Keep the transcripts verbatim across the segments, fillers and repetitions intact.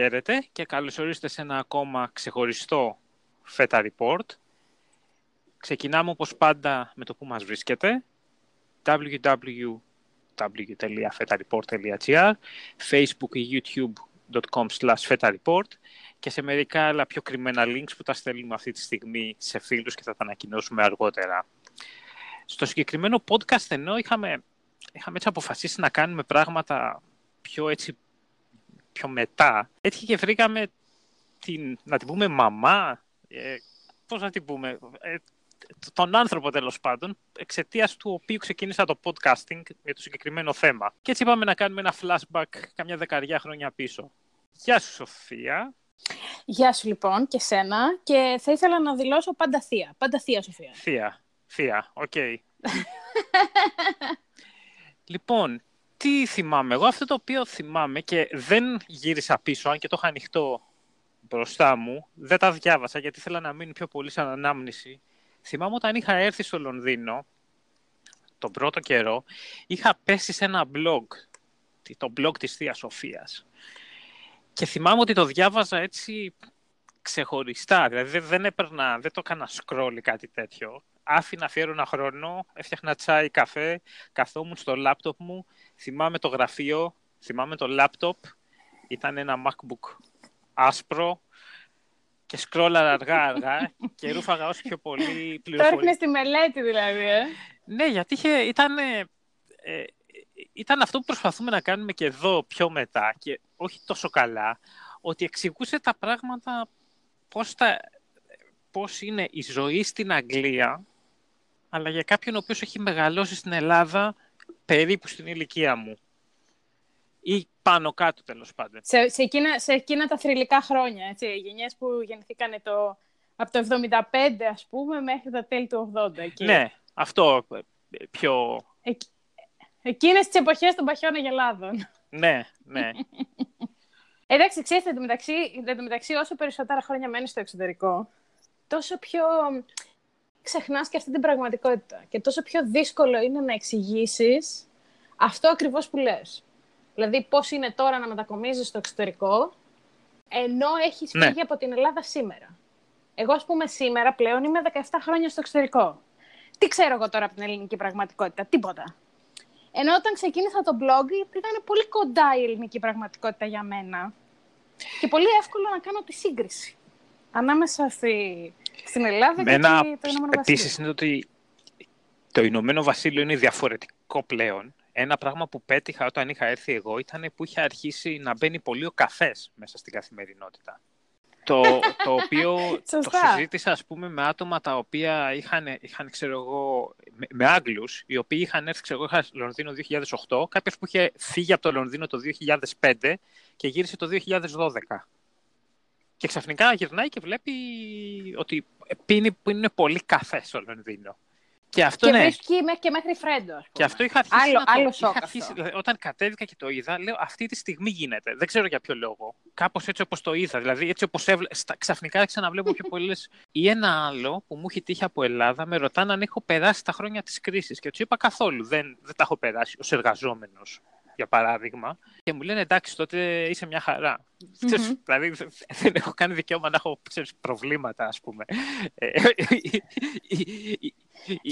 χαίρετε και καλώς ορίσατε σε ένα ακόμα ξεχωριστό φέτα Report. Ξεκινάμε όπως πάντα με το που μας βρίσκεται. double-u double-u double-u τελεία feta report τελεία gr, Facebook ή youtube dot com slash feta report και σε μερικά άλλα πιο κρυμμένα links που τα στέλνουμε αυτή τη στιγμή σε φίλους και θα τα ανακοινώσουμε αργότερα. Στο συγκεκριμένο podcast ενώ είχαμε, είχαμε έτσι αποφασίσει να κάνουμε πράγματα πιο έτσι πιο μετά, έτυχε και βρήκαμε την, να την πούμε μαμά, ε, πώς να την πούμε, ε, τον άνθρωπο τέλος πάντων, εξαιτίας του οποίου ξεκίνησα το podcasting για το συγκεκριμένο θέμα. Και έτσι είπαμε να κάνουμε ένα flashback καμιά δεκαριά χρόνια πίσω. Γεια σου Σοφία. Γεια σου λοιπόν και σένα, και θα ήθελα να δηλώσω πάντα θεία, πάντα θεία Σοφία. Θεία, θεία, οκ. Okay. Λοιπόν, τι θυμάμαι εγώ, αυτό το οποίο θυμάμαι και δεν γύρισα πίσω, αν και το είχα ανοιχτό μπροστά μου, δεν τα διάβασα γιατί ήθελα να μείνει πιο πολύ σαν ανάμνηση. Θυμάμαι όταν είχα έρθει στο Λονδίνο, τον πρώτο καιρό, είχα πέσει σε ένα blog, το blog της Θείας Σοφίας. Και θυμάμαι ότι το διάβαζα έτσι ξεχωριστά, δηλαδή δεν έπαιρνα, δεν το έκανα scroll κάτι τέτοιο. Άφηνα, αφιέρωνα χρόνο, έφτιαχνα τσάι, καφέ, καθόμουν στο λάπτοπ μου, θυμάμαι το γραφείο, θυμάμαι το λάπτοπ, ήταν ένα MacBook άσπρο και σκρόλαρα αργά-αργά και ρούφαγα όσο πιο πολύ πληροφορία. Τώρα έρχεσαι στη μελέτη δηλαδή, ε. Ναι, γιατί είχε, ήταν, ε, ήταν αυτό που προσπαθούμε να κάνουμε και εδώ πιο μετά και όχι τόσο καλά, ότι εξηγούσε τα πράγματα πώς, τα, πώς είναι η ζωή στην Αγγλία, αλλά για κάποιον ο οποίος έχει μεγαλώσει στην Ελλάδα περίπου στην ηλικία μου. Ή πάνω κάτω, τέλος πάντων. Σε, σε, εκείνα, σε εκείνα τα θρυλικά χρόνια, έτσι, οι γενιές που γεννηθήκανε το, από το εβδομήντα πέντε, ας πούμε, μέχρι τα τέλη του ογδόντα. Εκεί. Ναι, αυτό πιο... Ε, εκείνες τις εποχές των παχιών αγελάδων. Ναι, ναι. Εντάξει, ξέρετε, εν τω μεταξύ, όσο περισσότερα χρόνια μένεις στο εξωτερικό, τόσο πιο... ξεχνάς και αυτή την πραγματικότητα. Και τόσο πιο δύσκολο είναι να εξηγήσεις αυτό ακριβώς που λες. Δηλαδή, πώς είναι τώρα να μετακομίζεις στο εξωτερικό, ενώ έχεις φύγει ναι. από την Ελλάδα σήμερα. Εγώ, ας πούμε, σήμερα πλέον είμαι δεκαεπτά χρόνια στο εξωτερικό. Τι ξέρω εγώ τώρα από την ελληνική πραγματικότητα, τίποτα. Ενώ όταν ξεκίνησα το blog, ήταν πολύ κοντά η ελληνική πραγματικότητα για μένα. Και πολύ εύκολο να κάνω τη σύγκριση ανάμεσα στη... στην Ελλάδα και ένα... το Ηνωμένο Βασίλειο. Επίσης, είναι ότι το Ηνωμένο Βασίλειο είναι διαφορετικό πλέον. Ένα πράγμα που πέτυχα όταν είχα έρθει εγώ ήταν που είχε αρχίσει να μπαίνει πολύ ο καφές μέσα στην καθημερινότητα. Το, το οποίο το συζήτησα, ας πούμε, με άτομα τα οποία είχαν, είχαν ξέρω εγώ, με, με Άγγλους, οι οποίοι είχαν έρθει, ξέρω εγώ, είχα στο Λονδίνο δύο χιλιάδες οκτώ, κάποιος που είχε φύγει από το Λονδίνο το δύο χιλιάδες πέντε και γύρισε το δύο χιλιάδες δώδεκα. Και ξαφνικά γυρνάει και βλέπει ότι πίνει, πίνουν πολύ καφέ στο Λονδίνο. Και, αυτό, και ναι. βρίσκει και μέχρι φρέντο. Και αυτό είχα αρχίσει. Άλλο, να άλλο το, είχα αρχίσει δηλαδή, όταν κατέβηκα και το είδα, λέω αυτή τη στιγμή γίνεται. Δεν ξέρω για ποιο λόγο. Κάπως έτσι όπως το είδα. Δηλαδή, έτσι όπως έβλε... Στα... ξαφνικά ξαναβλέπω πιο πολλές. Ή ένα άλλο που μου έχει τύχει από Ελλάδα, με ρωτάνε αν έχω περάσει τα χρόνια της κρίσης. Και του είπα καθόλου. Δεν, δεν τα έχω περάσει ως εργαζόμενος, για παράδειγμα. Και μου λένε εντάξει, τότε είσαι μια χαρά. Mm-hmm. Ξέρεις, δηλαδή, δεν έχω κάνει δικαίωμα να έχω ξέρεις, προβλήματα, ας πούμε.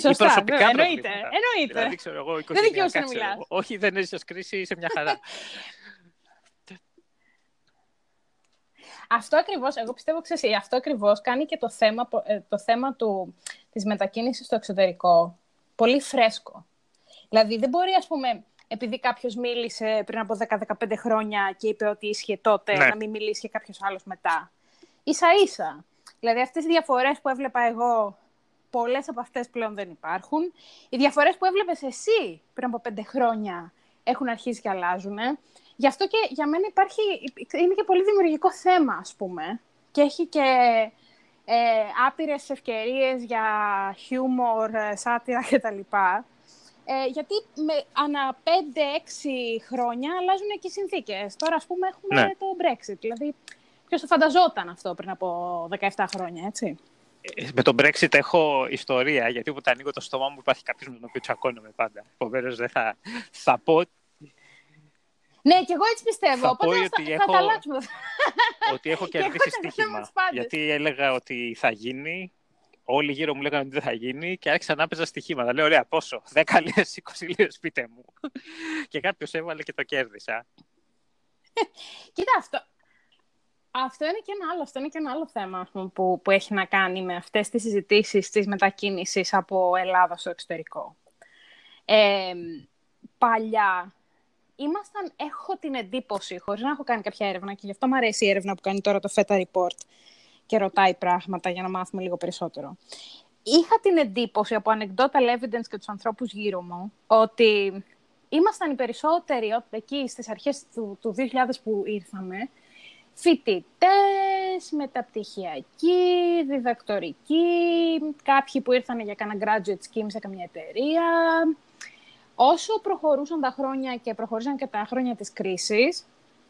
Σωστά, προσωπικά βέβαια, εννοείται. εννοείται. Δηλαδή, ξέρω, εγώ, δεν δικαιούσε να μιλάς. Όχι, δεν έζησες κρίση, είσαι μια χαρά. Αυτό ακριβώς, εγώ πιστεύω, ξέρεις, αυτό ακριβώς κάνει και το θέμα, το θέμα του, της μετακίνησης στο εξωτερικό πολύ φρέσκο. Δηλαδή, δεν μπορεί, ας πούμε... Επειδή κάποιος μίλησε πριν από δέκα με δεκαπέντε χρόνια και είπε ότι ίσχυε τότε, ναι. να μην μιλήσει και κάποιος άλλος μετά. Ίσα-ίσα. Δηλαδή, αυτές οι διαφορές που έβλεπα εγώ, πολλές από αυτές πλέον δεν υπάρχουν. Οι διαφορές που έβλεπες εσύ πριν από πέντε χρόνια έχουν αρχίσει και αλλάζουν. Γι' αυτό και για μένα υπάρχει, είναι και πολύ δημιουργικό θέμα, ας πούμε. Και έχει και ε, άπειρες ευκαιρίες για χιούμορ, σάτυρα κτλ. Ε, γιατί με, ανά πέντε έξι χρόνια αλλάζουν και οι συνθήκες. Τώρα, ας πούμε, έχουμε ναι. το Brexit. Δηλαδή, ποιος το φανταζόταν αυτό πριν από δεκαεπτά χρόνια, έτσι. Ε, με το Brexit έχω ιστορία, γιατί όποτε ανοίγω το στόμα μου υπάρχει κάποιος με τον οποίο τσακώνομαι πάντα. Επομένως, δεν θα, θα πω. Ναι, και εγώ έτσι πιστεύω. Θα πω ότι, θα, έχω, θα ότι έχω κερδίσει στοίχημα. Γιατί έλεγα ότι θα γίνει, όλοι γύρω μου λέγανε ότι δεν θα γίνει και άρχισα να παίζα στοιχήματα. Λέω, ωραία, πόσο, δέκα λίρες, είκοσι λίρες, πείτε μου. Και κάποιος έβαλε και το κέρδισα. Κοίτα, αυτό, αυτό, είναι και ένα άλλο, αυτό είναι και ένα άλλο θέμα που, που έχει να κάνει με αυτές τις συζητήσεις της μετακίνησης από Ελλάδα στο εξωτερικό. Ε, παλιά... Ήμασταν, έχω την εντύπωση, χωρίς να έχω κάνει κάποια έρευνα, και γι' αυτό μου αρέσει η έρευνα που κάνει τώρα το FETA Report και ρωτάει πράγματα για να μάθουμε λίγο περισσότερο. Είχα την εντύπωση από anecdotal evidence και τους ανθρώπους γύρω μου ότι ήμασταν οι περισσότεροι εκεί στις αρχές του, του δύο χιλιάδες που ήρθαμε, φοιτητές, μεταπτυχιακοί, διδακτορικοί, κάποιοι που ήρθαν για κάνα graduate scheme σε καμιά εταιρεία. Όσο προχωρούσαν τα χρόνια και προχωρήσαν και τα χρόνια της κρίσης,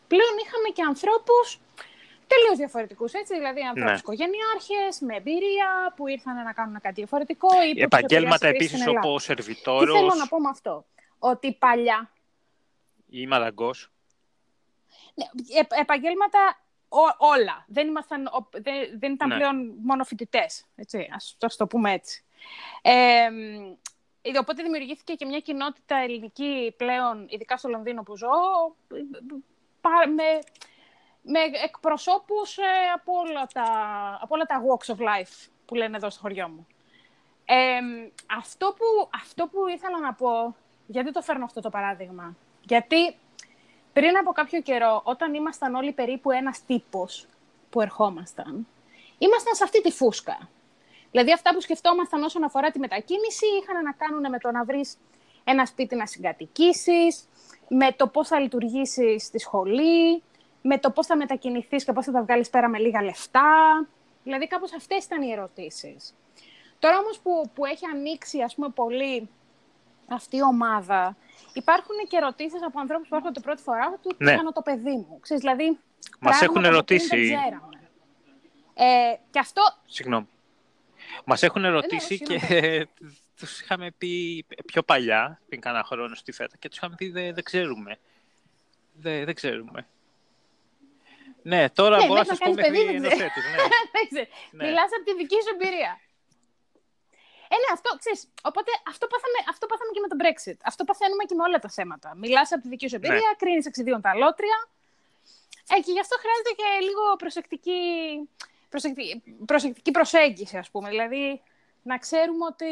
πλέον είχαμε και ανθρώπους τελείως διαφορετικούς, έτσι, δηλαδή ανθρώπους ναι. οικογενειάρχες, με εμπειρία, που ήρθαν να κάνουν κάτι διαφορετικό. Ή επαγγέλματα επίσης όπως ο σερβιτόρος. Τι θέλω να πω με αυτό, ότι παλιά... Ή μαδαγκός. Ναι, ε, επαγγέλματα ό, όλα. Δεν, ήμασταν, δεν, δεν ήταν ναι. πλέον μόνο φοιτητές, έτσι, ας, ας το πούμε έτσι. Ε, Οπότε δημιουργήθηκε και μια κοινότητα ελληνική πλέον, ειδικά στο Λονδίνο που ζω, με, με εκπροσώπους από όλα, τα, από όλα τα walks of life που λένε εδώ στο χωριό μου. Ε, αυτό, που, αυτό που ήθελα να πω, γιατί το φέρνω αυτό το παράδειγμα, γιατί πριν από κάποιο καιρό, όταν ήμασταν όλοι περίπου ένας τύπος που ερχόμασταν, ήμασταν σε αυτή τη φούσκα. Δηλαδή, αυτά που σκεφτόμασταν όσον αφορά τη μετακίνηση είχαν να κάνουν με το να βρεις ένα σπίτι να συγκατοικήσεις, με το πώς θα λειτουργήσεις στη σχολή, με το πώς θα μετακινηθείς και πώς θα τα βγάλεις πέρα με λίγα λεφτά. Δηλαδή, κάπως αυτές ήταν οι ερωτήσεις. Τώρα όμως που, που έχει ανοίξει, ας πούμε, πολύ αυτή η ομάδα, υπάρχουν και ερωτήσεις από ανθρώπους που έρχονται πρώτη φορά του ναι. κάνω το παιδί μου. Ξέρεις, δηλαδή, μας έχουν ερωτήσει. Ε, και αυτό... Συγγνώμη. Μας έχουν ερωτήσει ναι, και τους είχαμε πει πιο παλιά, πριν κάνα χρόνο στη ΦΕΤΑ, και τους είχαμε πει δεν δε ξέρουμε. Δεν δε ξέρουμε. Ναι, τώρα ναι, μπορώ να σας πω μέχρι ενός έτους. Μιλάς από τη δική σου εμπειρία. Ε, ναι, αυτό, ξέρεις, οπότε αυτό πάθαμε, αυτό πάθαμε και με το Brexit. Αυτό παθαίνουμε και με όλα τα θέματα. Μιλάς από τη δική σου εμπειρία, ναι. κρίνεις εξιδίων τα λότρια. Ε, και γι' αυτό χρειάζεται και λίγο προσεκτική... προσεκτική προσέγγιση, ας πούμε. Δηλαδή, να ξέρουμε ότι...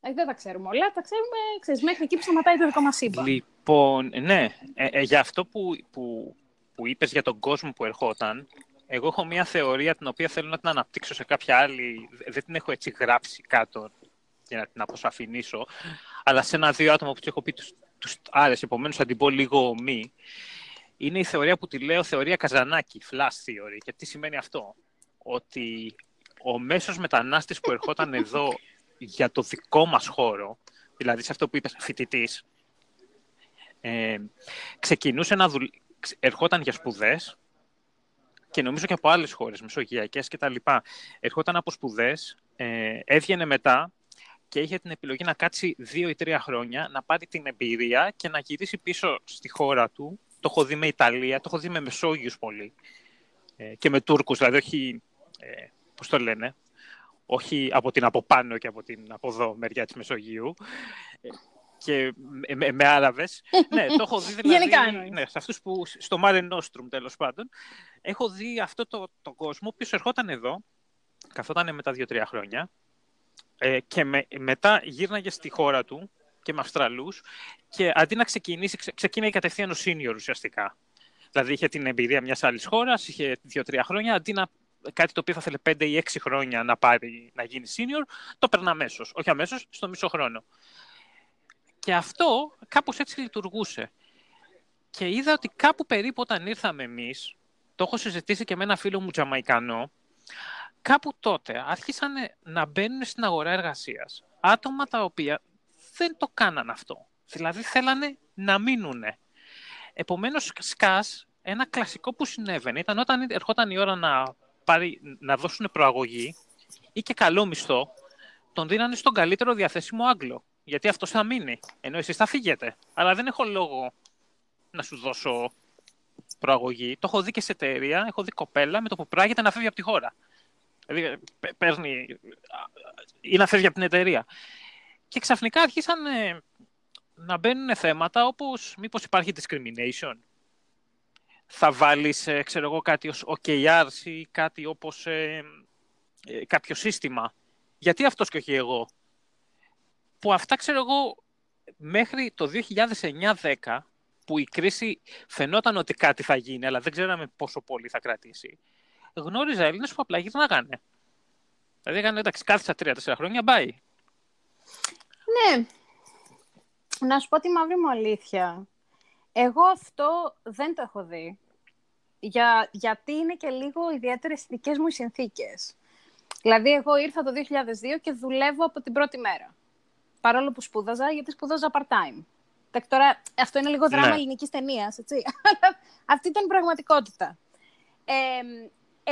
Ε, δεν τα ξέρουμε όλα, τα ξέρουμε, ξέρεις, μέχρι εκεί που σταματάει το δικό μας σύμπαν. Λοιπόν, ναι, ε, ε, για αυτό που, που, που είπες για τον κόσμο που ερχόταν, εγώ έχω μια θεωρία την οποία θέλω να την αναπτύξω σε κάποια άλλη... Δεν την έχω έτσι γράψει κάτω για να την αποσαφηνίσω, αλλά σε ένα-δύο άτομα που τους έχω πει τους, τους άρεσε, επομένως θα την πω λίγο μη. Είναι η θεωρία που τη λέω θεωρία Καζανάκη, flash theory. Και τι σημαίνει αυτό? Ότι ο μέσος μετανάστης που ερχόταν εδώ για το δικό μας χώρο, δηλαδή σε αυτό που είπες φοιτητής, ε, ξεκινούσε να δουλ... ερχόταν για σπουδές και νομίζω και από άλλες χώρες, μεσογειακές κτλ. Ερχόταν από σπουδές, ε, έβγαινε μετά και είχε την επιλογή να κάτσει δύο ή τρία χρόνια, να πάρει την εμπειρία και να γυρίσει πίσω στη χώρα του. Το έχω δει με Ιταλία, το έχω δει με Μεσόγειους πολύ. Και με Τούρκους, δηλαδή όχι, ε, πώς το λένε, όχι από την από πάνω και από την από εδώ μεριά της Μεσογείου ε, και με, με Άραβες. Ναι, το έχω δει δηλαδή, ναι, σε αυτούς που, στο Mare Nostrum τέλος πάντων, έχω δει αυτό το, το κόσμο, ο οποίος ερχόταν εδώ, καθόταν μετά δύο-τρία χρόνια ε, και με, μετά γύρναγε στη χώρα του και με Αυστραλούς και αντί να ξεκινήσει, ξε, ξεκίνησε κατευθείαν ο senior ουσιαστικά. Δηλαδή, είχε την εμπειρία μιας άλλης χώρας, είχε δύο-τρία χρόνια, αντί να κάτι το οποίο θα θέλει πέντε ή έξι χρόνια να, πάρει, να γίνει senior, το παίρνει αμέσως. Όχι αμέσως, στο μισό χρόνο. Και αυτό κάπως έτσι λειτουργούσε. Και είδα ότι κάπου περίπου όταν ήρθαμε εμείς, το έχω συζητήσει και με ένα φίλο μου Τζαμαϊκανό, κάπου τότε άρχισαν να μπαίνουν στην αγορά εργασίας άτομα τα οποία δεν το κάναν αυτό. Δηλαδή, θέλανε να μείνουνε. Επομένως, σκάς, ένα κλασικό που συνέβαινε ήταν όταν ερχόταν η ώρα να, πάρει, να δώσουν προαγωγή ή και καλό μισθό, τον δίνανε στον καλύτερο διαθέσιμο Άγγλο. Γιατί αυτός θα μείνει, ενώ εσείς θα φύγετε. Αλλά δεν έχω λόγο να σου δώσω προαγωγή. Το έχω δει και σε εταιρεία, έχω δει κοπέλα με το που πράγεται να φεύγει από τη χώρα. Δηλαδή, παίρνει ή να φεύγει από την εταιρεία. Και ξαφνικά αρχίσαν ε, να μπαίνουν θέματα όπως μήπως υπάρχει discrimination. Θα βάλεις, ε, ξέρω εγώ, κάτι ως ο κέι αρ ή κάτι όπως ε, ε, κάποιο σύστημα. Γιατί αυτός και όχι εγώ. Που αυτά, ξέρω εγώ, μέχρι το δύο χιλιάδες εννιά δέκα, που η κρίση φαινόταν ότι κάτι θα γίνει, αλλά δεν ξέραμε πόσο πολύ θα κρατήσει, γνώριζα Έλληνες που απλά γυρνάγανε. Δηλαδή, έκανε, εντάξει, κάθισα τρία τέσσερα χρόνια, μπάει. Ναι. Να σου πω τη μαύρη μου αλήθεια. Εγώ αυτό δεν το έχω δει. Για, γιατί είναι και λίγο ιδιαίτερες οι δικές μου οι συνθήκες. Δηλαδή, εγώ ήρθα το δύο χιλιάδες δύο και δουλεύω από την πρώτη μέρα. Παρόλο που σπούδαζα, γιατί σπούδαζα part-time. Τώρα, αυτό είναι λίγο δράμα, ναι, ελληνικής ταινίας, έτσι. Αυτή ήταν η πραγματικότητα. Ε,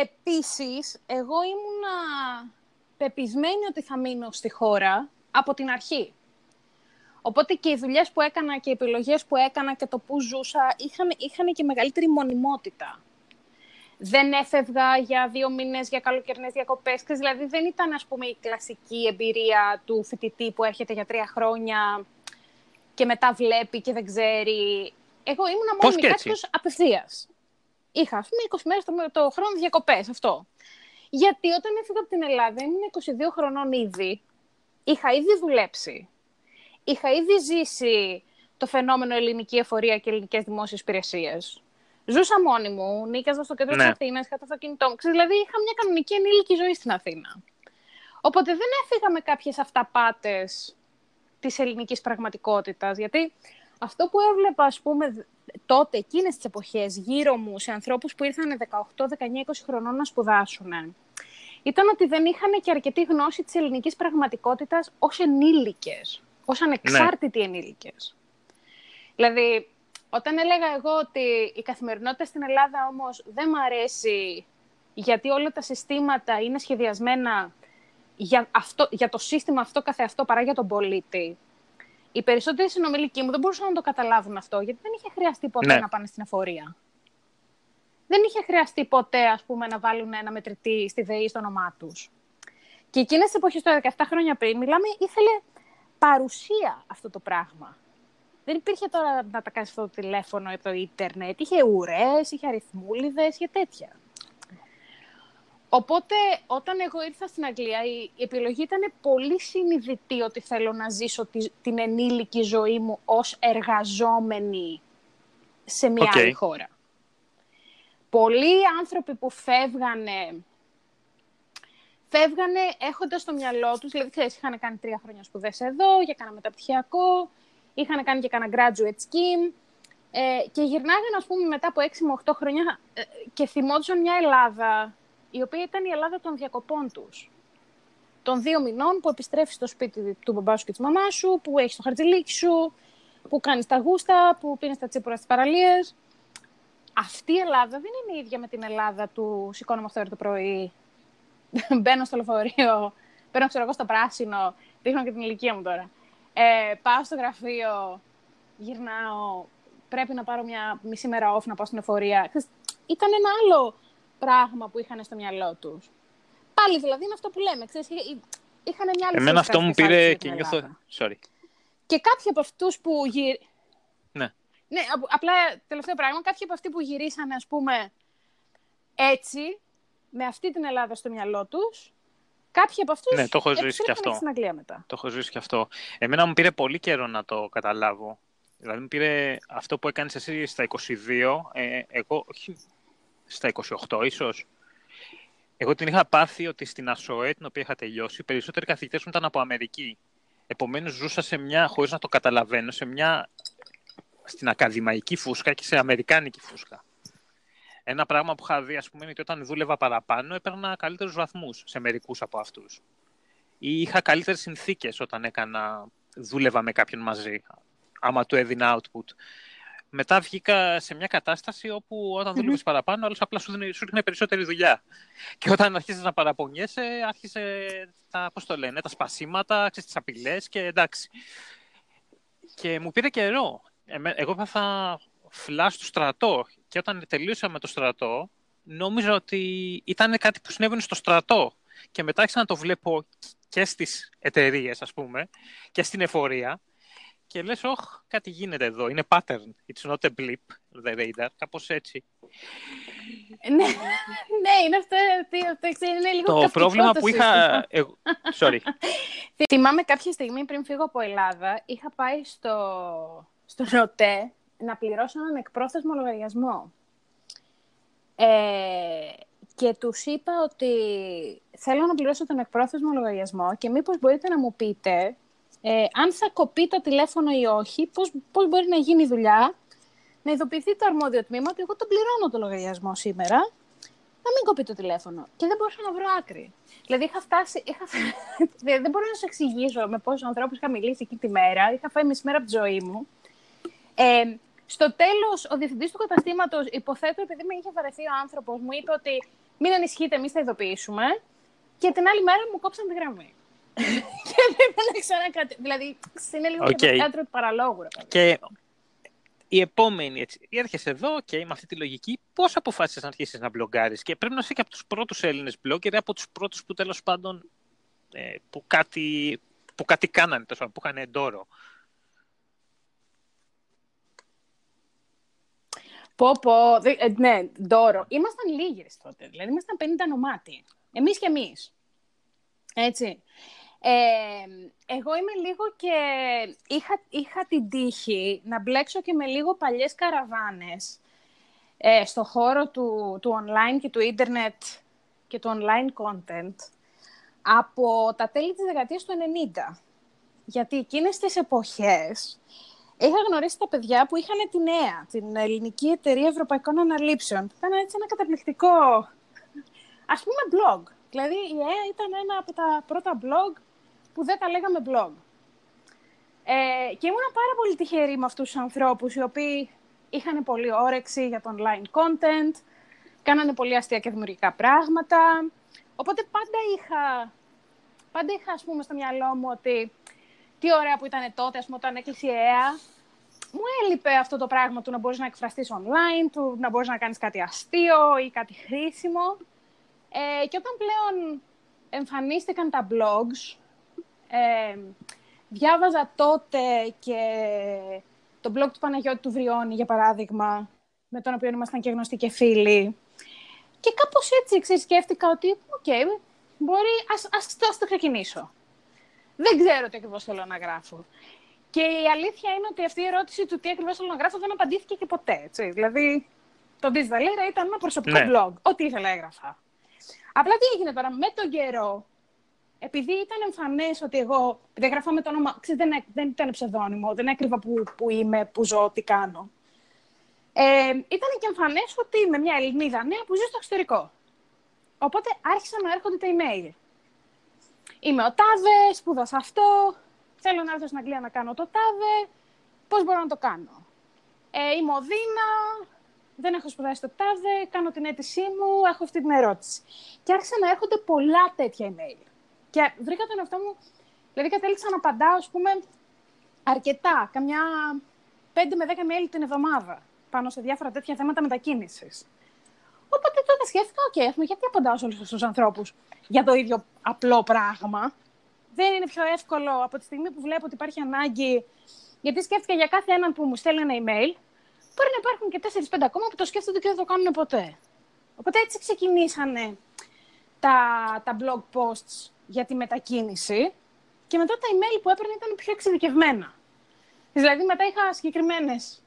επίσης, εγώ ήμουνα πεπισμένη ότι θα μείνω στη χώρα από την αρχή. Οπότε και οι δουλειές που έκανα και οι επιλογές που έκανα και το που ζούσα είχαν, είχαν και μεγαλύτερη μονιμότητα. Δεν έφευγα για δύο μήνες για καλοκαιρινές διακοπές. Δηλαδή δεν ήταν, ας πούμε, η κλασική εμπειρία του φοιτητή που έρχεται για τρία χρόνια και μετά βλέπει και δεν ξέρει. Εγώ ήμουνα μόνιμη κάποιος απευθείας. Είχα, ας πούμε, είκοσι μέρες το, το χρόνο διακοπές, αυτό. Γιατί όταν έφυγα από την Ελλάδα, ήμουν είκοσι δύο χρονών ήδη. Είχα ήδη δουλέψει. Είχα ήδη ζήσει το φαινόμενο ελληνική εφορία και ελληνικές δημόσιες υπηρεσίες. Ζούσα μόνη μου, νίκαζα στο κέντρο, ναι, της Αθήνας, κατά το κινητό μου. Δηλαδή, είχα μια κανονική ενήλικη ζωή στην Αθήνα. Οπότε δεν έφυγα με κάποιες αυταπάτες της ελληνικής πραγματικότητας. Γιατί αυτό που έβλεπα, ας πούμε, τότε, εκείνες τις εποχές, γύρω μου, σε ανθρώπους που ήρθαν δεκαοκτώ, δεκαεννιά, είκοσι χρονών να σπουδάσουν, ήταν ότι δεν είχαν και αρκετή γνώση της ελληνικής πραγματικότητας ως ενήλικες, ως ανεξάρτητοι, ναι, ενήλικες. Δηλαδή, όταν έλεγα εγώ ότι η καθημερινότητα στην Ελλάδα όμως δεν μ' αρέσει, γιατί όλα τα συστήματα είναι σχεδιασμένα για, αυτό, για το σύστημα αυτό καθεαυτό παρά για τον πολίτη, οι περισσότεροι συνομιλικοί μου δεν μπορούσαν να το καταλάβουν αυτό, γιατί δεν είχε χρειαστεί ποτέ, ναι, να πάνε στην εφορία. Δεν είχε χρειαστεί ποτέ, ας πούμε, να βάλουν ένα μετρητή στη ΔΕΗ στο όνομά τους. Και εκείνες τις εποχές, τώρα δεκαεπτά χρόνια πριν, μιλάμε, ήθελε παρουσία αυτό το πράγμα. Δεν υπήρχε τώρα να τα κάνεις στο τηλέφωνο ή το ίντερνετ. Είχε ουρές, είχε αριθμούλιδες, είχε τέτοια. Οπότε, όταν εγώ ήρθα στην Αγγλία, η επιλογή ήταν πολύ συνειδητή ότι θέλω να ζήσω τη, την ενήλικη ζωή μου ως εργαζόμενη σε μια okay. άλλη χώρα. Πολλοί άνθρωποι που φεύγανε, φεύγανε έχοντας στο μυαλό τους, δηλαδή, ξέρεις, είχαν κάνει τρία χρόνια σπουδές εδώ, για κάνα μεταπτυχιακό, είχαν κάνει και κάνα graduate scheme ε, και γυρνάγανε, ας πούμε, μετά από έξι με οκτώ χρόνια ε, και θυμόντουσαν μια Ελλάδα, η οποία ήταν η Ελλάδα των διακοπών τους. Των δύο μηνών που επιστρέφεις στο σπίτι του μπαμπά σου και της μαμάς σου, που έχεις το χαρτζηλίκι σου, που κάνεις τα γούστα, που πίνεις τα τσίπουρα στις παραλίες. Αυτή η Ελλάδα δεν είναι η ίδια με την Ελλάδα του σηκώνομαι οκτώ ώρα το πρωί, μπαίνω στο λεωφορείο, παίρνω, ξέρω εγώ, στο πράσινο, δείχνω και την ηλικία μου τώρα. Ε, πάω στο γραφείο, γυρνάω, πρέπει να πάρω μια μισή μέρα off να πάω στην εφορία. Ήταν ένα άλλο πράγμα που είχαν στο μυαλό τους. Πάλι δηλαδή είναι αυτό που λέμε, ξέρεις, είχαν μια άλλη. Εμένα αυτό μου πήρε και νιώθω... Sorry. Και κάποιοι από αυτούς που... Γυ... Ναι. Ναι, απλά τελευταίο πράγμα, κάποιοι από αυτοί που γυρίσανε, ας πούμε, έτσι, με αυτή την Ελλάδα στο μυαλό τους, κάποιοι από αυτούς, ναι, το έχω ζήσει και αυτό. Στην Αγγλία μετά. Το έχω ζήσει και αυτό. Εμένα μου πήρε πολύ καιρό να το καταλάβω. Δηλαδή μου πήρε αυτό που έκανες εσύ στα είκοσι δύο, ε, εγώ όχι, στα είκοσι οκτώ ίσως. Εγώ την είχα πάθει ότι στην ΑΣΟΕ, την οποία είχα τελειώσει, οι περισσότεροι καθηγητές μου ήταν από Αμερική. Επομένως ζούσα σε μια, χωρίς να το καταλαβαίνω, σε μια, στην ακαδημαϊκή φούσκα και σε αμερικάνικη φούσκα. Ένα πράγμα που είχα δει, ας πούμε, είναι ότι όταν δούλευα παραπάνω, έπαιρνα καλύτερους βαθμούς σε μερικούς από αυτούς. Ή είχα καλύτερες συνθήκες όταν έκανα, δούλευα με κάποιον μαζί, άμα του έδινα output. Μετά βγήκα σε μια κατάσταση όπου όταν δούλευες mm-hmm. παραπάνω, άλλος απλά σου δίνει περισσότερη δουλειά. Και όταν αρχίζεις να παραπονιέσαι, άρχισε τα, πώς το λένε, τα σπασίματα, ξέρεις, τις απειλές και εντάξει. Και μου πήρε καιρό. Εγώ έπαθα φλάς του στρατό. Και όταν τελείωσα με το στρατό, νόμιζα ότι ήταν κάτι που συνέβαινε στο στρατό. Και μετά άρχισα να το βλέπω και στις εταιρείες, ας πούμε, και στην εφορία. Και λες, όχ, κάτι γίνεται εδώ. Είναι pattern. It's not a blip, the radar. Κάπως έτσι. Ναι, είναι αυτό. Είναι λίγο καυτικό. Το πρόβλημα που είχα... Sorry. Θυμάμαι κάποια στιγμή πριν φύγω από Ελλάδα, είχα πάει στο ΝΟΤΕ να πληρώσω έναν εκπρόθεσμο λογαριασμό. Και τους είπα ότι θέλω να πληρώσω τον εκπρόθεσμο λογαριασμό και μήπως μπορείτε να μου πείτε... Ε, αν θα κοπεί το τηλέφωνο ή όχι, πώς, πώς μπορεί να γίνει η δουλειά, να ειδοποιηθεί το αρμόδιο τμήμα ότι εγώ τον πληρώνω το λογαριασμό σήμερα, να μην κοπεί το τηλέφωνο. Και δεν μπορούσα να βρω άκρη. Δηλαδή, είχα φτάσει. Είχα... δεν μπορώ να σου εξηγήσω με πόσους ανθρώπους είχα μιλήσει εκεί τη μέρα. Είχα φάει μεσημέρα από τη ζωή μου. Ε, στο τέλος, ο διευθυντής του καταστήματος, υποθέτω, επειδή με είχε βαρεθεί ο άνθρωπος, μου είπε ότι μην ανησυχείτε, εμείς θα ειδοποιήσουμε. Και την άλλη μέρα μου κόψαν τη γραμμή. Και δεν να ξανακρατήσω. Δηλαδή, είναι λίγο okay. Και το θέατρο του παραλόγου. Και η επόμενη, έτσι, έρχεσαι εδώ και okay, με αυτή τη λογική, πώς αποφάσισες να αρχίσεις να μπλογκάρεις? Και πρέπει να είσαι και από τους πρώτους Έλληνες μπλόγκερ, από τους πρώτους που τέλος πάντων ε, που, κάτι, που κάτι κάνανε, τόσο, που είχαν εντόρο. Πω, πω, δε, ε, ναι, ντόρο. Ήμασταν λίγες τότε, δηλαδή, ήμασταν πενήντα νομάτι. Εμείς και εμείς. Έτσι. Ε, εγώ είμαι λίγο και είχα, είχα την τύχη να μπλέξω και με λίγο παλιές καραβάνες ε, στο χώρο του, του online και του ίντερνετ και του online content από τα τέλη της δεκαετίας του ενενήντα. Γιατί εκείνες τις εποχές είχα γνωρίσει τα παιδιά που είχαν την ΕΑ, την Ελληνική Εταιρεία Ευρωπαϊκών Αναλήψεων, που ήταν έτσι ένα καταπληκτικό, ας πούμε, blog. Δηλαδή, η ΕΑ ήταν ένα από τα πρώτα blog που δεν τα λέγαμε blog. Ε, και ήμουν πάρα πολύ τυχερή με αυτούς τους ανθρώπους, οι οποίοι είχαν πολλή όρεξη για το online content, κάνανε πολύ αστεία και δημιουργικά πράγματα. Οπότε πάντα είχα, πάντα είχα ας πούμε, στο μυαλό μου ότι τι ωραία που ήταν τότε, ας πούμε, όταν έκλεισε η ΕΑ. Μου έλειπε αυτό το πράγμα του να μπορείς να εκφραστείς online, του να μπορείς να κάνεις κάτι αστείο ή κάτι χρήσιμο. Ε, και όταν πλέον εμφανίστηκαν τα blogs, ε, διάβαζα τότε και το blog του Παναγιώτη του Βριώνη, για παράδειγμα, με τον οποίο ήμασταν και γνωστοί και φίλοι. Και κάπως έτσι σκέφτηκα ότι, οκ, okay, μπορεί, ας, ας, ας το ξεκινήσω. Δεν ξέρω τι ακριβώς θέλω να γράφω. Και η αλήθεια είναι ότι αυτή η ερώτηση του τι ακριβώς θέλω να γράφω δεν απαντήθηκε και ποτέ, έτσι. Δηλαδή, το Digitalpavlaera ήταν ένα προσωπικό ναι. blog, ό,τι ήθελα έγραφα. Απλά τι έγινε τώρα, με τον καιρό, επειδή ήταν εμφανές ότι εγώ, δεν γράφα με το όνομα, ξέρεις, δεν, δεν ήταν ψευδόνυμο, δεν έκρυβα που, που είμαι, που ζω, τι κάνω. Ε, ήταν και εμφανές ότι είμαι μια Ελληνίδα νέα που ζει στο εξωτερικό. Οπότε άρχισαν να έρχονται τα email. Είμαι ο Τάβε, σπούδασα αυτό, θέλω να έρθω στην Αγγλία να κάνω το Τάβε, πώς μπορώ να το κάνω. Ε, είμαι ο Δίνα. Δεν έχω σπουδάσει το ΤΑΒΕ, κάνω την αίτησή μου, έχω αυτή την ερώτηση. Και άρχισαν να έρχονται πολλά τέτοια email. Και βρήκα τον εαυτό μου, δηλαδή κατέληξα να απαντάω, ας πούμε, αρκετά, καμιά πέντε με δέκα email την εβδομάδα, πάνω σε διάφορα τέτοια θέματα μετακίνησης. Οπότε τότε σκέφτηκα, οκ, okay, γιατί απαντάω σε όλους αυτούς τους ανθρώπους για το ίδιο απλό πράγμα. Δεν είναι πιο εύκολο από τη στιγμή που βλέπω ότι υπάρχει ανάγκη, γιατί σκέφτηκα για κάθε έναν που μου στέλνει ένα email. Μπορεί να υπάρχουν και τέσσερις πέντε ακόμα που το σκέφτονται και δεν το κάνουν ποτέ. Οπότε έτσι ξεκινήσανε τα, τα blog posts για τη μετακίνηση και μετά τα email που έπαιρνε ήταν πιο εξειδικευμένα. Δηλαδή μετά είχα συγκεκριμένες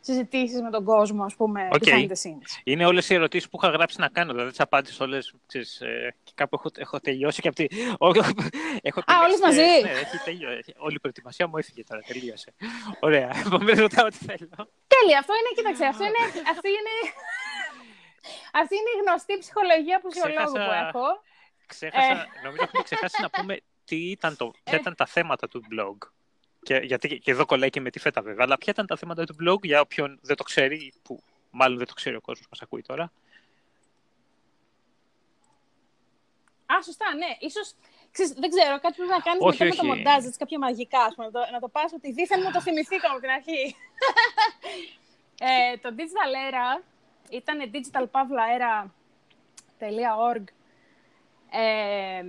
συζητήσεις με τον κόσμο, ας πούμε, okay. behind the scenes. Είναι όλες οι ερωτήσεις που είχα γράψει να κάνω, δηλαδή τις απάντησες όλες, ξέρεις, ε, και κάπου έχω, έχω τελειώσει και από τη... έχω τελειώσει, α, όλες μαζί! Ναι, έχει τελειώσει. Όλη η προετοιμασία μου έφυγε τώρα, τελείωσε. Ωραία, επομένως ρωτάω τι θέλω. Τέλεια, αυτό είναι, κοίταξε, αυτό είναι... Αυτή είναι, αυτή είναι η γνωστή ψυχολογία ψυχολόγου που έχω. Ξέχασα, νομίζω έχουμε ξεχάσει να πούμε τι ήταν το, ποια ήταν τα θέματα του blog. Και, γιατί και εδώ κολλάει και με τη φέτα βέβαια. Αλλά ποια ήταν τα θέματα του blog για όποιον δεν το ξέρει, που μάλλον δεν το ξέρει ο κόσμος μας ακούει τώρα. Α, σωστά, ναι. Ίσως, ξέρεις, δεν ξέρω, κάτι πρέπει να κάνεις όχι, μετά όχι. με το μοντάζ, κάποια μαγικά, ας πούμε, να το, να το πας ότι δήθεν μου το θυμηθήκαμε από την αρχή. Ε, το Digital Era ήταν digital pavlaera τελεία org. Ε,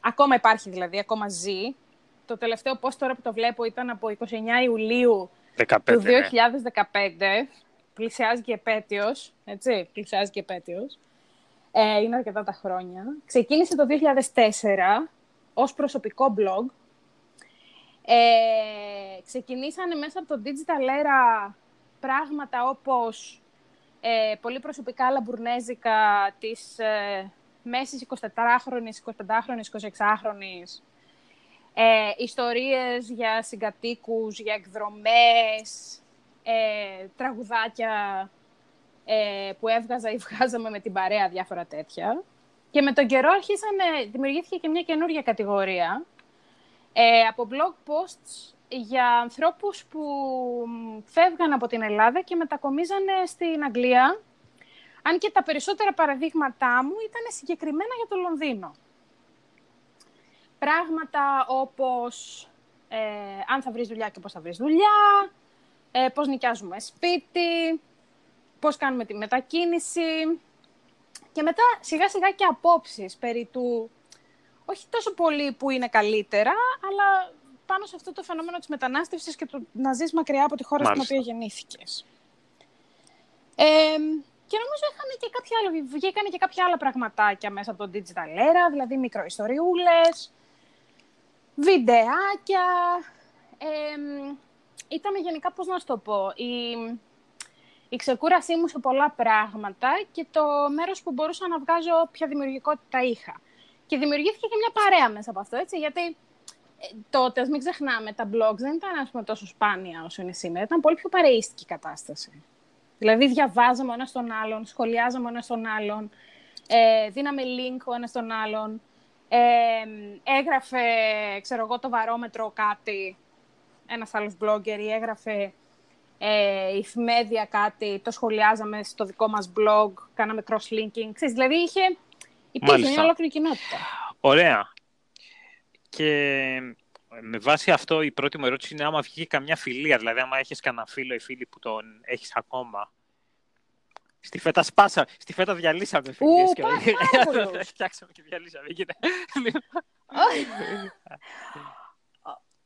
ακόμα υπάρχει δηλαδή, ακόμα ζει. Το τελευταίο post τώρα που το βλέπω ήταν από εικοστή ενάτη Ιουλίου δεκαπέντε, του δύο χιλιάδες δεκαπέντε. Ναι. Πλησιάζει και επέτειος, έτσι, πλησιάζει και επέτειος. Ε, είναι αρκετά τα χρόνια. Ξεκίνησε το δύο χιλιάδες τέσσερα ως προσωπικό blog. Ε, ξεκινήσανε μέσα από το Digital Era πράγματα όπως ε, πολύ προσωπικά λαμπουρνέζικα της ε, μέσης εικοσιτετράχρονης, εικοσιπεντάχρονης, εικοσιεξάχρονης, ε, ιστορίες για συγκατοίκους, για εκδρομές, ε, τραγουδάκια ε, που έβγαζα ή βγάζαμε με την παρέα, διάφορα τέτοια. Και με τον καιρό αρχίσανε, δημιουργήθηκε και μια καινούρια κατηγορία ε, από blog posts για ανθρώπους που φεύγαν από την Ελλάδα και μετακομίζανε στην Αγγλία, αν και τα περισσότερα παραδείγματά μου ήταν συγκεκριμένα για το Λονδίνο. Πράγματα όπως ε, αν θα βρεις δουλειά και πώς θα βρεις δουλειά, ε, πώς νοικιάζουμε σπίτι, πώς κάνουμε τη μετακίνηση και μετά σιγά σιγά και απόψεις περί του, όχι τόσο πολύ που είναι καλύτερα, αλλά πάνω σε αυτό το φαινόμενο της μετανάστευσης και του να ζεις μακριά από τη χώρα στην οποία γεννήθηκες. Ε, και νομίζω είχαν και κάποια άλλα, βγήκαν και κάποια άλλα πραγματάκια μέσα από το Digital Era, δηλαδή μικροϊστοριούλες, βιντεάκια. Ε, ήταν γενικά, πώς να σου το πω, η, η ξεκούρασή μου σε πολλά πράγματα και το μέρος που μπορούσα να βγάζω όποια δημιουργικότητα είχα. Και δημιουργήθηκε και μια παρέα μέσα από αυτό, έτσι, γιατί Ε, τότε, μην ξεχνάμε, τα blogs δεν ήταν, ας πούμε, τόσο σπάνια όσο είναι σήμερα. Ήταν πολύ πιο παρεΐστικη η κατάσταση. Δηλαδή, διαβάζαμε ο ένας τον άλλον, σχολιάζαμε ο ένας τον άλλον, ε, δίναμε link ο ένας τον άλλον, ε, έγραφε, ξέρω εγώ, το βαρόμετρο κάτι, ένας άλλος blogger, ή έγραφε ε, η εφημέδια κάτι, το σχολιάζαμε στο δικό μας blog, κάναμε cross-linking. Ξέρεις, δηλαδή, είχε, υπήρχε μια ολόκληρη κοινότητα. Ωραία. Και με βάση αυτό η πρώτη μου ερώτηση είναι άμα βγήκε καμιά φιλία, δηλαδή άμα έχεις κανένα φίλο ή φίλη που τον έχεις ακόμα. Στη φέτα σπάσα, στη φέτα διαλύσαμε φιλίες. Ου, και πάρα φτιάξαμε και διαλύσαμε.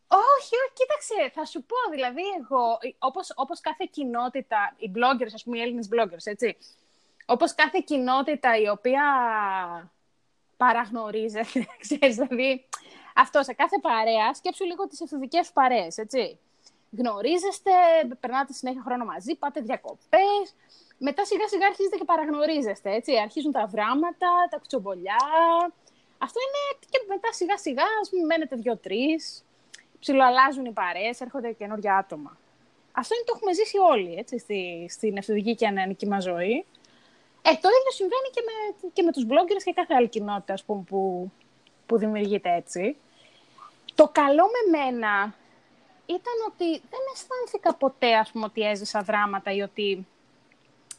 Όχι, όχι, κοίταξε, θα σου πω, δηλαδή εγώ, όπως, όπως κάθε κοινότητα, οι bloggers, ας πούμε, οι Έλληνες bloggers, έτσι, όπως κάθε κοινότητα η οποία παραγνωρίζεται, ξέρεις, δηλαδή, αυτό σε κάθε παρέα, σκέψου λίγο τις εφηβικές σου παρέες, έτσι. Γνωρίζεστε, περνάτε συνέχεια χρόνο μαζί, πάτε διακοπές. Μετά σιγά σιγά αρχίζετε και παραγνωρίζεστε, έτσι. Αρχίζουν τα βράματα, τα κουτσομπολιά. Αυτό είναι και μετά σιγά σιγά, ας μην μένετε δύο-τρεις. Ψιλοαλλάζουν οι παρέες, έρχονται καινούργια άτομα. Αυτό είναι το έχουμε ζήσει όλοι, έτσι, στη, στην εφηβική και ανεανική μας ζωή. Ε, το ίδιο συμβαίνει και με, και με τους bloggers και κάθε άλλη κοινότητα, ας πούμε, που, που δημιουργείται έτσι. Το καλό με μένα ήταν ότι δεν αισθάνθηκα ποτέ, ας πούμε, ότι έζησα δράματα ή ότι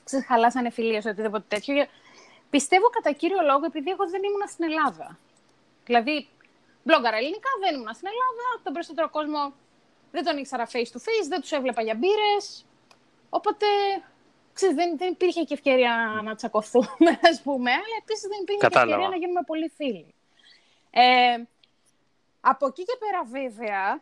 ξεχαλάσανε φιλίες ή οτιδήποτε τέτοιο. Πιστεύω κατά κύριο λόγο επειδή εγώ δεν ήμουνα στην Ελλάδα. Δηλαδή, blogger ελληνικά δεν ήμουνα στην Ελλάδα, τον περισσότερο κόσμο δεν τον ήξερα face to face, δεν τους έβλεπα για μπύρες, οπότε ξέρεις, δεν, δεν υπήρχε και ευκαιρία να τσακωθούμε, ας πούμε, αλλά επίσης δεν υπήρχε και ευκαιρία να γίνουμε πολύ φίλοι. Ε, από εκεί και πέρα, βέβαια,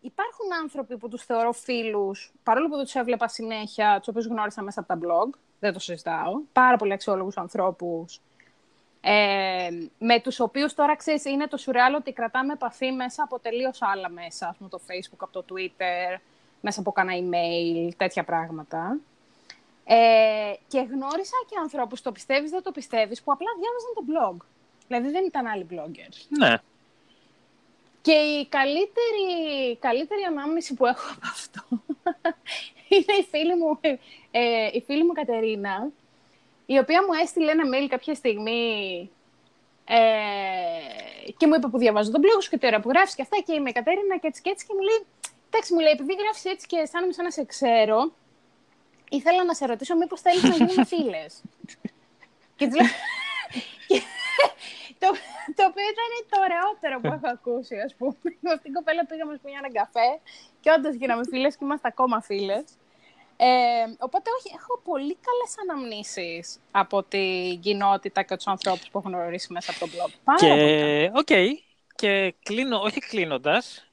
υπάρχουν άνθρωποι που τους θεωρώ φίλους, παρόλο που δεν τους έβλεπα συνέχεια, τους οποίους γνώρισα μέσα από τα blog, δεν το συζητάω, πάρα πολύ αξιόλογους ανθρώπους, ε, με τους οποίους τώρα, ξέρεις, είναι το surreal ότι κρατάμε επαφή μέσα από τελείως άλλα μέσα, από το Facebook, από το Twitter, μέσα από κανένα email, τέτοια πράγματα. Ε, και γνώρισα και ανθρώπους, το πιστεύεις, δεν το πιστεύεις, που απλά διάβαζαν το blog. Δηλαδή δεν ήταν άλλοι bloggers. Ναι. Και η καλύτερη, καλύτερη ανάμνηση που έχω από αυτό είναι η φίλη μου, ε, η φίλη μου Κατερίνα, η οποία μου έστειλε ένα mail κάποια στιγμή ε, και μου είπε που διαβάζω τον blog σου και τι ώρα που γράφεις και αυτά και είμαι η Κατερίνα και έτσι και έτσι και μου λέει, εντάξει, μου λέει, επειδή γράφεις έτσι και αισθάνομαι σαν να σε ξέρω, ήθελα να σε ρωτήσω μήπως θέλεις να γίνουμε φίλες. Και της λέω... Το, το οποίο ήταν το ωραιότερο που έχω ακούσει, ας πούμε. Με αυτήν την κοπέλα πήγαμε, ας πούμε, για έναν καφέ και όντως γίναμε φίλες και είμαστε ακόμα φίλες. Ε, οπότε όχι, έχω πολύ καλές αναμνήσεις από την κοινότητα και τους ανθρώπους που έχω γνωρίσει μέσα από τον blog. Πάρα και, okay. και κλείνω, όχι κλείνοντας,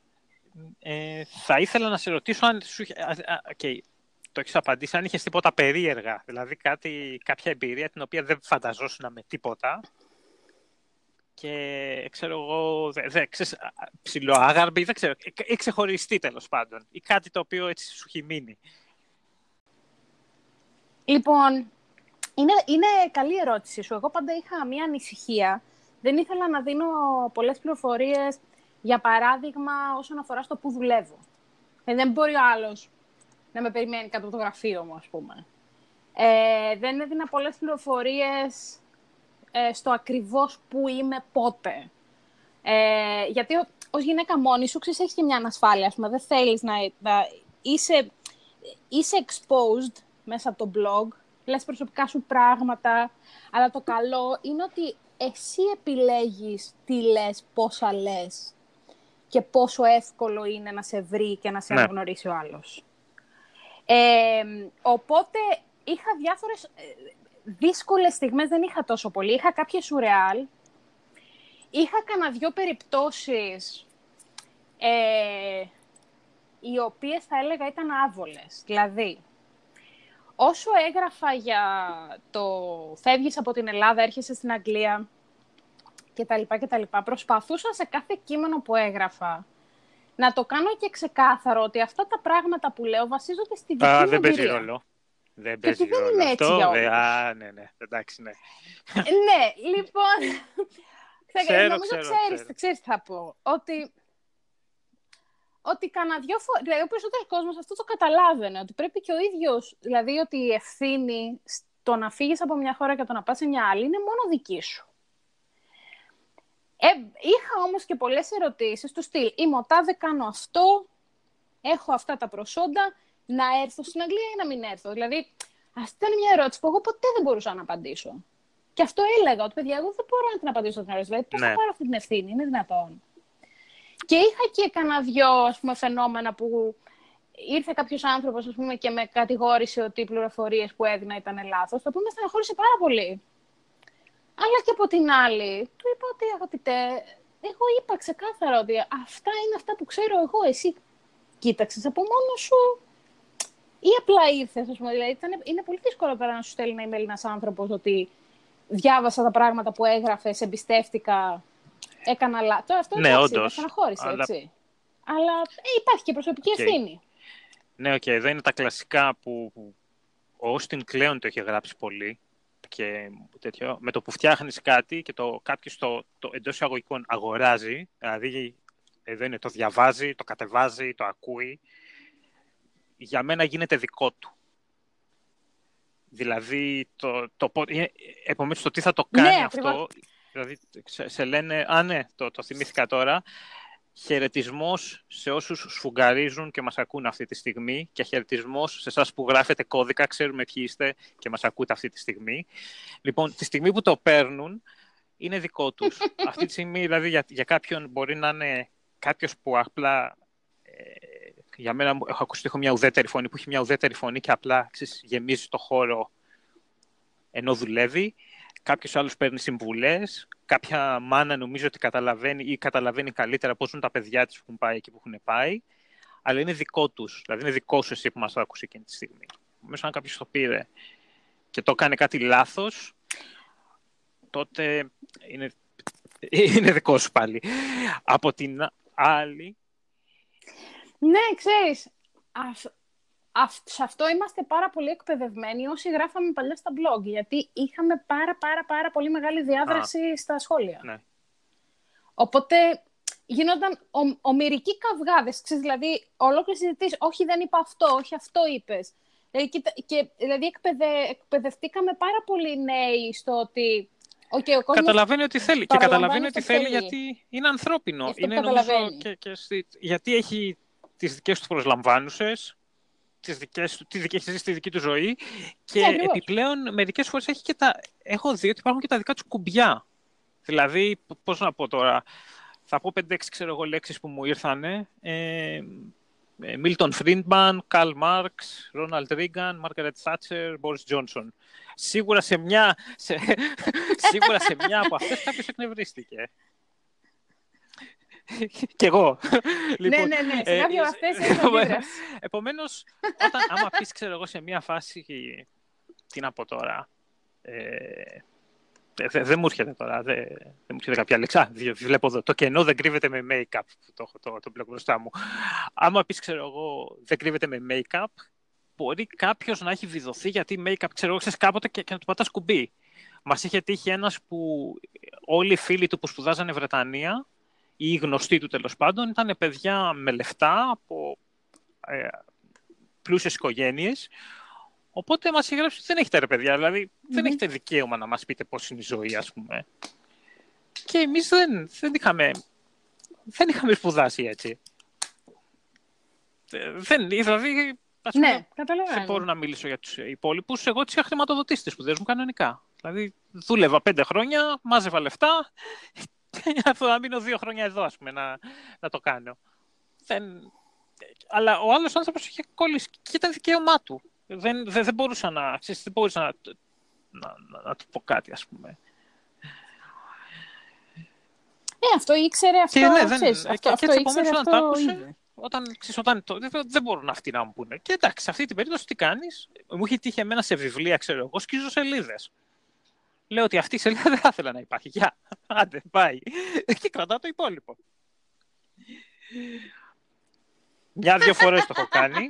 ε, θα ήθελα να σε ρωτήσω αν σου είχε, okay, το έχεις απαντήσει, αν είχες τίποτα περίεργα, δηλαδή κάτι, κάποια εμπειρία την οποία δεν φανταζόσουνα με τίποτα. Και ξέρω εγώ, ψιλοάγαρμπη, δεν ξέρω, ή ξεχωριστή τέλος πάντων, ή κάτι το οποίο έτσι σου έχει μείνει. Λοιπόν, είναι, είναι καλή ερώτηση σου. Εγώ πάντα είχα μία ανησυχία. Δεν ήθελα να δίνω πολλές πληροφορίες, για παράδειγμα, όσον αφορά στο που δουλεύω. Δεν μπορεί ο άλλος να με περιμένει κάτω από το γραφείο μου, ας πούμε. Ε, δεν έδινα πολλές πληροφορίες στο ακριβώς που είμαι πότε. Ε, γιατί ως γυναίκα μόνη σου, ξέρεις, έχεις και μια ανασφάλεια, ας πούμε. Δεν θέλεις να, να είσαι, είσαι exposed μέσα από το blog, λες προσωπικά σου πράγματα, αλλά το καλό είναι ότι εσύ επιλέγεις τι λες, πόσα λες και πόσο εύκολο είναι να σε βρει και να σε αναγνωρίσει ο άλλος. Ε, οπότε είχα διάφορες... δύσκολες στιγμές δεν είχα τόσο πολύ. Είχα κάποιες σουρεάλ. Είχα κανένα δυο περιπτώσεις ε, οι οποίες θα έλεγα ήταν άβολες. Δηλαδή, όσο έγραφα για το «Φεύγεις από την Ελλάδα, έρχεσαι στην Αγγλία» κτλ. κτλ. Προσπαθούσα σε κάθε κείμενο που έγραφα να το κάνω και ξεκάθαρο ότι αυτά τα πράγματα που λέω βασίζονται στη δική μου εμπειρία. Δεν παίζει ρόλο. Δεν παίζει και ρόλο δεν είναι αυτό, έτσι για όλους. Α, ναι, ναι, εντάξει, ναι. Ναι, λοιπόν, ξέρω, νομίζω ξέρω, ξέρεις, ξέρω. ξέρεις τι θα πω. Ότι, ότι κανένα δυο φορές, δηλαδή ο περισσότερος κόσμος αυτό το καταλάβαινε, ότι πρέπει και ο ίδιος, δηλαδή ότι η ευθύνη στο να φύγεις από μια χώρα και το να πας σε μια άλλη είναι μόνο δική σου. Ε, είχα όμως και πολλές ερωτήσεις του στυλ, είμαι ο τάδε, κάνω αυτό, έχω αυτά τα προσόντα, να έρθω στην Αγγλία ή να μην έρθω. Δηλαδή, αυτή ήταν μια ερώτηση που εγώ ποτέ δεν μπορούσα να απαντήσω. Και αυτό έλεγα, ότι παιδιά, εγώ δεν μπορώ να την απαντήσω την ερώτηση. Δηλαδή, πώς ναι. θα πάρω αυτή την ευθύνη, είναι δυνατόν. Και είχα και κανένα δυο ας πούμε, φαινόμενα που ήρθε κάποιος άνθρωπος ας πούμε, και με κατηγόρησε ότι οι πληροφορίες που έδινα ήταν λάθος. Το οποίο με στεναχώρησε πάρα πολύ. Αλλά και από την άλλη, του είπα ότι αγαπητέ, εγώ είπα ξεκάθαρα ότι αυτά είναι αυτά που ξέρω εγώ. Εσύ κοίταξες από μόνο σου. Ή απλά ήρθες, ας πούμε. Δηλαδή, ήταν, είναι πολύ δύσκολο πέρα να σου στέλνει ένα email ένας άνθρωπος ότι διάβασα τα πράγματα που έγραφες, εμπιστεύτηκα, έκανα λάθος. Τώρα αυτό ναι, εντάξει, όντως, στεναχώρησε, αλλά... έτσι. Αλλά ε, υπάρχει και προσωπική okay. ευθύνη. Ναι, οκ. Okay. Εδώ είναι τα κλασικά που ο Όστιν Κλέον το έχει γράψει πολύ. Και τέτοιο. Με το που φτιάχνεις κάτι και το, κάποιος το, το εντός εισαγωγικών αγοράζει, δηλαδή εδώ είναι το διαβάζει, το κατεβάζει, το ακούει. Για μένα γίνεται δικό του. Δηλαδή, το, το, επομένως, το τι θα το κάνει ναι, αυτό. Ακριβώς. Δηλαδή, σε λένε, α ναι, το, το θυμήθηκα τώρα, χαιρετισμός σε όσους σφουγγαρίζουν και μας ακούν αυτή τη στιγμή και χαιρετισμός σε εσάς που γράφετε κώδικα, ξέρουμε ποιοι είστε και μας ακούτε αυτή τη στιγμή. Λοιπόν, τη στιγμή που το παίρνουν, είναι δικό τους. Αυτή τη στιγμή, δηλαδή, για, για κάποιον μπορεί να είναι κάποιος που απλά... Για μένα έχω ακούσει ότι έχω μια ουδέτερη φωνή, που έχει μια ουδέτερη φωνή και απλά ξέρεις, γεμίζει το χώρο ενώ δουλεύει. Κάποιος άλλος παίρνει συμβουλές. Κάποια μάνα νομίζω ότι καταλαβαίνει ή καταλαβαίνει καλύτερα πώς ζουν τα παιδιά της που έχουν πάει εκεί που έχουν πάει. Αλλά είναι δικό τους. Δηλαδή είναι δικό σου εσύ που μας άκουσε εκείνη τη στιγμή. Μέσα αν κάποιος το πήρε και το έκανε κάτι λάθος, τότε είναι, είναι δικό σου πάλι. Από την άλλη... Ναι, ξέρεις, αυ, αυ, σε αυτό είμαστε πάρα πολύ εκπαιδευμένοι όσοι γράφαμε παλιά στα blog, γιατί είχαμε πάρα πάρα πάρα πολύ μεγάλη διάδραση Α, στα σχόλια. Ναι. Οπότε γινόταν ο, ομηρικοί καυγάδες, ξέρεις, δηλαδή ολόκληρες συζητήσεις, όχι δεν είπα αυτό, όχι αυτό είπες. Δηλαδή, και, και, δηλαδή εκπαιδε, εκπαιδευτήκαμε πάρα πολύ νέοι στο ότι... Okay, ο κόσμος καταλαβαίνει ότι θέλει και καταλαβαίνει ότι θέλει, θέλει γιατί είναι ανθρώπινο. Είναι νομίζω και, και στη, γιατί έχει... τις δικές του προσλαμβάνουσες, τις δικές του, τη δική, τη δική του ζωή και yeah, επιπλέον μερικές φορές έχει και τα, έχω δει ότι υπάρχουν και τα δικά τους κουμπιά. Δηλαδή, πώς να πω τώρα, θα πω πέντε έξι ξέρω εγώ λέξεις που μου ήρθανε, ε, Μίλτον Φρίντμαν, Καρλ Μάρξ, Ρόναλντ Ρίγκαν, Μάργαρετ Θάτσερ, Μπόρις Τζόνσον. Σίγουρα σε μια, σε, σίγουρα σε μια από αυτές κάποιος εκνευρίστηκε. Κι εγώ. Λοιπόν, ναι, ναι, ναι. Σε κάποια από αυτές είναι αντίδραση. Επομένως, όταν, άμα πεις, ξέρω εγώ, σε μια φάση, τι να πω τώρα, ε, δεν δε μου έρχεται τώρα, δεν δε μου έρχεται κάποια λέξη. Α, βλέπω εδώ, το κενό δεν κρύβεται με make-up, που το έχω το, το μπλοκ μπροστά μου. Άμα πεις, ξέρω εγώ, δεν κρύβεται με make-up, μπορεί κάποιος να έχει βιδωθεί, γιατί make-up, ξέρω εγώ, ξέρεις κάποτε και, και να του πατάς κουμπί. Μας είχε τύχει ένας που όλοι οι φίλοι του που σπουδάζανε Βρετανία, ή οι γνωστοί του τέλος πάντων, ήταν παιδιά με λεφτά από ε, πλούσιες οικογένειες. Οπότε μας είχε γράψει ότι δεν έχετε ρε παιδιά, δηλαδή mm-hmm. δεν έχετε δικαίωμα να μας πείτε πώς είναι η ζωή, ας πούμε. Και εμείς δεν, δεν, είχαμε, δεν είχαμε σπουδάσει έτσι. Δεν, δηλαδή, ας πούμε, ναι, δεν μπορώ να μιλήσω για τους υπόλοιπους. Εγώ τις είχα χρηματοδοτήσει τις σπουδές μου κανονικά. Δηλαδή, δούλευα πέντε χρόνια, μάζευα λεφτά, θα μείνω δύο χρόνια εδώ, ας πούμε, να, να το κάνω. Δεν... Αλλά ο άλλος άνθρωπος είχε κόλλησει και ήταν δικαίωμά του. Δεν, δεν, δεν μπορούσα, να, ξέρεις, δεν μπορούσα να, να, να, να του πω κάτι, ας πούμε. Ε, αυτό ήξερε, αυτό και, ναι, δεν, ξέρεις, αυτό, και, αυτό και ήξερε, αυτό τα άκουσε, όταν, ξέρεις, όταν το, δεν μπορούν αυτοί να μου πούνε. Και εντάξει, σε αυτή την περίπτωση τι κάνεις. Μου είχε τύχει εμένα σε βιβλία, ξέρω εγώ, σκίζω σελίδες. Λέω ότι αυτή η σελίδα δεν θα ήθελα να υπάρχει. Γεια, άντε, πάει. Και κρατάω το υπόλοιπο. Μια-δύο φορές το έχω κάνει.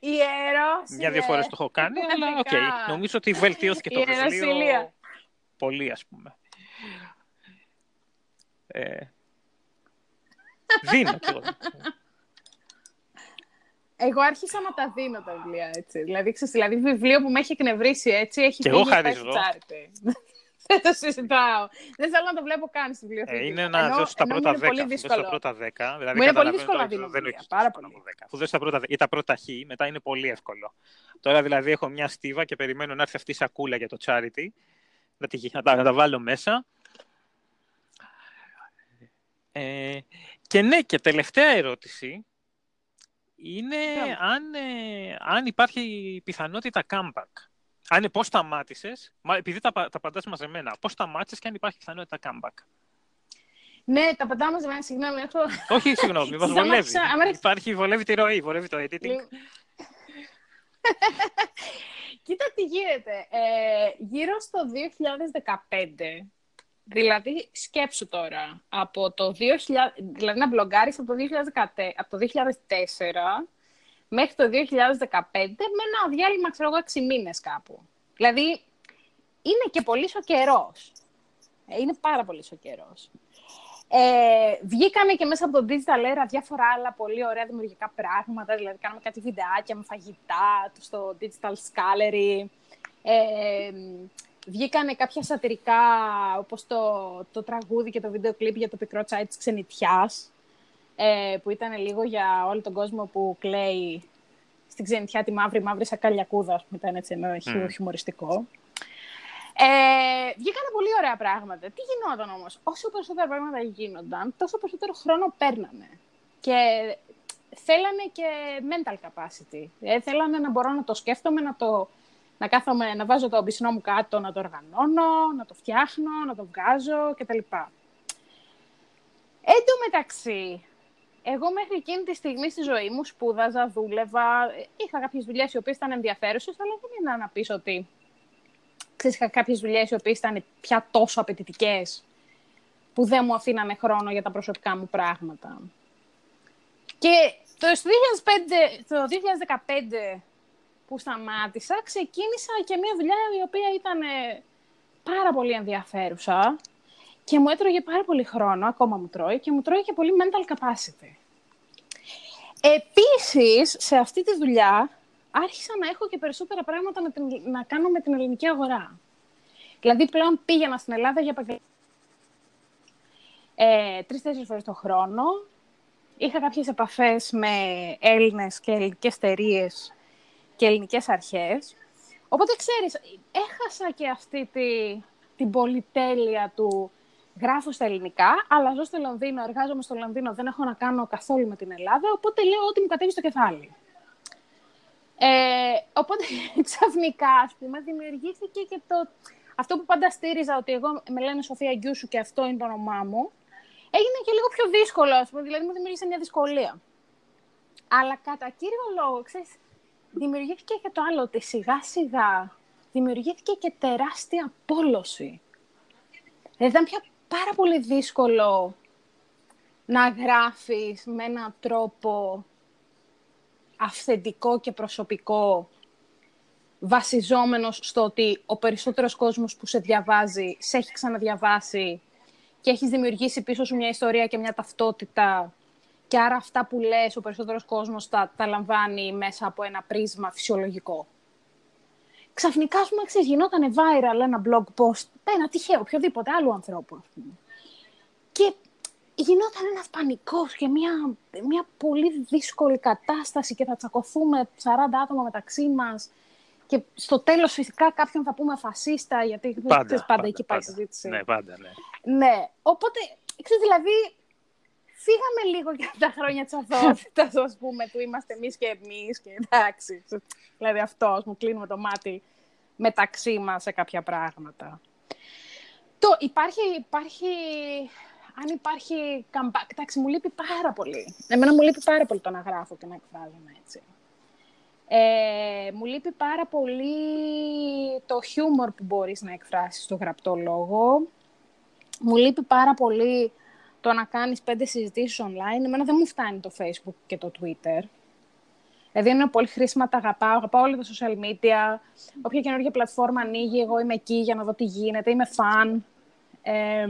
Ιερός. Μια-δύο φορές το έχω κάνει, αλλά οκ. Okay. Νομίζω ότι βελτιώθηκε το βιβλίο πολύ, ας πούμε. Ε, δίνω κι εγώ. Εγώ άρχισα να τα δίνω τα βιβλία, έτσι. Δηλαδή, ξέρεις, δηλαδή βιβλίο που με έχει εκνευρίσει, έτσι, έχει φύγει πάση τσάρτη. Δεν το συζητάω. Δεν θέλω να το βλέπω καν στη βιβλιοθήκη. Ε, είναι να ενώ, δώσω τα πρώτα δέκα. Δώσω τα πρώτα δέκα. Δηλαδή, μου είναι πολύ δύσκολο να δίνω βιβλία, πάρα πολύ. Αφού δώσεις τα πρώτα ή τα πρώτα χ, μετά είναι πολύ εύκολο. Τώρα, δηλαδή, έχω μια στίβα και περιμένω να έρθει αυτή η σακούλα για το charity. Να, τη, να, τα, να τα βάλω μέσα. Ε, και ναι, και τελευταία ερώτηση. Είναι yeah. αν, ε, αν υπάρχει πιθανότητα comeback. Αν πώς σταμάτησες, επειδή τα, τα παντάς μαζεμένα, πώς σταμάτησες και αν υπάρχει πιθανότητα comeback. Ναι, τα παντά μαζεμένα, συγγνώμη. Έχω... Όχι, συγγνώμη, μας βολεύει. Υπάρχει, βολεύει τη ροή, βολεύει το editing. Κοίτα τι γίνεται. Ε, γύρω στο δύο χιλιάδες δεκαπέντε, δηλαδή σκέψου τώρα, από το δύο χιλιάδες, δηλαδή να μπλογκάρεις από το, δύο χιλιάδες, από το δύο χιλιάδες τέσσερα μέχρι το δύο χιλιάδες δεκαπέντε με ένα διάλειμμα, ξέρω εγώ, έξι μήνες κάπου. Δηλαδή, είναι και πολύ σοκερός. Είναι πάρα πολύ σοκερός. Ε, βγήκαμε και μέσα από το digital era διάφορα άλλα πολύ ωραία δημιουργικά πράγματα, δηλαδή κάναμε κάτι βιντεάκια με φαγητά στο digital scalery. Ε, Βγήκανε κάποια σατυρικά, όπως το, το τραγούδι και το βίντεο κλιπ για το πικρό τσάι της ξενιτιάς, ε, που ήταν λίγο για όλο τον κόσμο που κλαίει στην ξενιτιά τη μαύρη μαύρη σακαλιακούδα, ας πούμε, ήταν έτσι εννοώ χιουμοριστικό. Ε, βγήκανε πολύ ωραία πράγματα. Τι γινόταν όμως? Όσο περισσότερα πράγματα γίνονταν, τόσο περισσότερο χρόνο παίρνανε. Και θέλανε και mental capacity. Ε, θέλανε να μπορώ να το σκέφτομαι, να το... Να κάθομαι, να βάζω το πισινό μου κάτω, να το οργανώνω, να το φτιάχνω, να το βγάζω κτλ. Εν τω μεταξύ, εγώ μέχρι εκείνη τη στιγμή στη ζωή μου σπούδαζα, δούλευα, είχα κάποιες δουλειές οι οποίες ήταν ενδιαφέρουσες, αλλά δεν είναι να πεις ότι ξέρεις, είχα κάποιες δουλειές οι οποίες ήταν πια τόσο απαιτητικές που δεν μου αφήνανε χρόνο για τα προσωπικά μου πράγματα. Και το δύο χιλιάδες δεκαπέντε που σταμάτησα, ξεκίνησα και μια δουλειά η οποία ήταν πάρα πολύ ενδιαφέρουσα και μου έτρωγε πάρα πολύ χρόνο, ακόμα μου τρώει, και μου τρώει και πολύ mental capacity. Επίσης, σε αυτή τη δουλειά, άρχισα να έχω και περισσότερα πράγματα να, την, να κάνω με την ελληνική αγορά. Δηλαδή, πλέον πήγαινα στην Ελλάδα για επαγγελματικά ε, τρεις-τέσσερις φορές το χρόνο. Είχα κάποιες επαφές με Έλληνες και ελληνικές εταιρείες και ελληνικές αρχές. Οπότε, ξέρεις, έχασα και αυτή τη, την πολυτέλεια του γράφω στα ελληνικά, αλλά ζω στο Λονδίνο, εργάζομαι στο Λονδίνο, δεν έχω να κάνω καθόλου με την Ελλάδα, οπότε λέω ό,τι μου κατέβει στο κεφάλι. Ε, οπότε ξαφνικά, ας πούμε, δημιουργήθηκε και το... Αυτό που πάντα στήριζα, ότι εγώ με λένε Σοφία Γκιούσου και αυτό είναι το όνομά μου, έγινε και λίγο πιο δύσκολο, ας πούμε, δηλαδή μου δημιουργήσε μια δυσκολία. Αλλά κατά κύριο λόγο, ξέρεις, δημιουργήθηκε και το άλλο, ότι σιγά-σιγά δημιουργήθηκε και τεράστια πόλωση. Δηλαδή ήταν πια πάρα πολύ δύσκολο να γράφεις με έναν τρόπο αυθεντικό και προσωπικό, βασιζόμενος στο ότι ο περισσότερος κόσμος που σε διαβάζει, σε έχει ξαναδιαβάσει και έχεις δημιουργήσει πίσω σου μια ιστορία και μια ταυτότητα και άρα αυτά που λες ο περισσότερος κόσμος τα, τα λαμβάνει μέσα από ένα πρίσμα φυσιολογικό. Ξαφνικά, ας πούμε, γινόταν viral ένα blog post, ένα τυχαίο, οποιοδήποτε άλλου ανθρώπου, ας πούμε. Και γινόταν ένας πανικός και μια, μια πολύ δύσκολη κατάσταση και θα τσακωθούμε σαράντα άτομα μεταξύ μας. Και στο τέλος, φυσικά, κάποιον θα πούμε φασίστα, γιατί πάντα, ξέρεις, πάντα, πάντα εκεί πάει η συζήτηση. Ναι, πάντα, ναι. Ναι, οπότε, ξέρεις, δηλαδή, φύγαμε λίγο για τα χρόνια της αθωότητας, ας πούμε, του είμαστε εμείς και εμείς και εντάξει. Δηλαδή αυτό, ας πούμε, κλείνουμε το μάτι μεταξύ μας σε κάποια πράγματα. Το, υπάρχει, υπάρχει, αν υπάρχει comeback, εντάξει, μου λείπει πάρα πολύ. Εμένα μου λείπει πάρα πολύ το να γράφω και να εκφράζομαι έτσι. Ε, μου λείπει πάρα πολύ το χιούμορ που μπορείς να εκφράσεις στο γραπτό λόγο. Μου λείπει πάρα πολύ το να κάνεις πέντε συζητήσεις online. Εμένα δεν μου φτάνει το Facebook και το Twitter. Δηλαδή είναι πολύ χρήσιμα, τα αγαπάω, αγαπάω όλα τα social media. Όποια καινούργια πλατφόρμα ανοίγει, εγώ είμαι εκεί για να δω τι γίνεται, είμαι fan. Ε,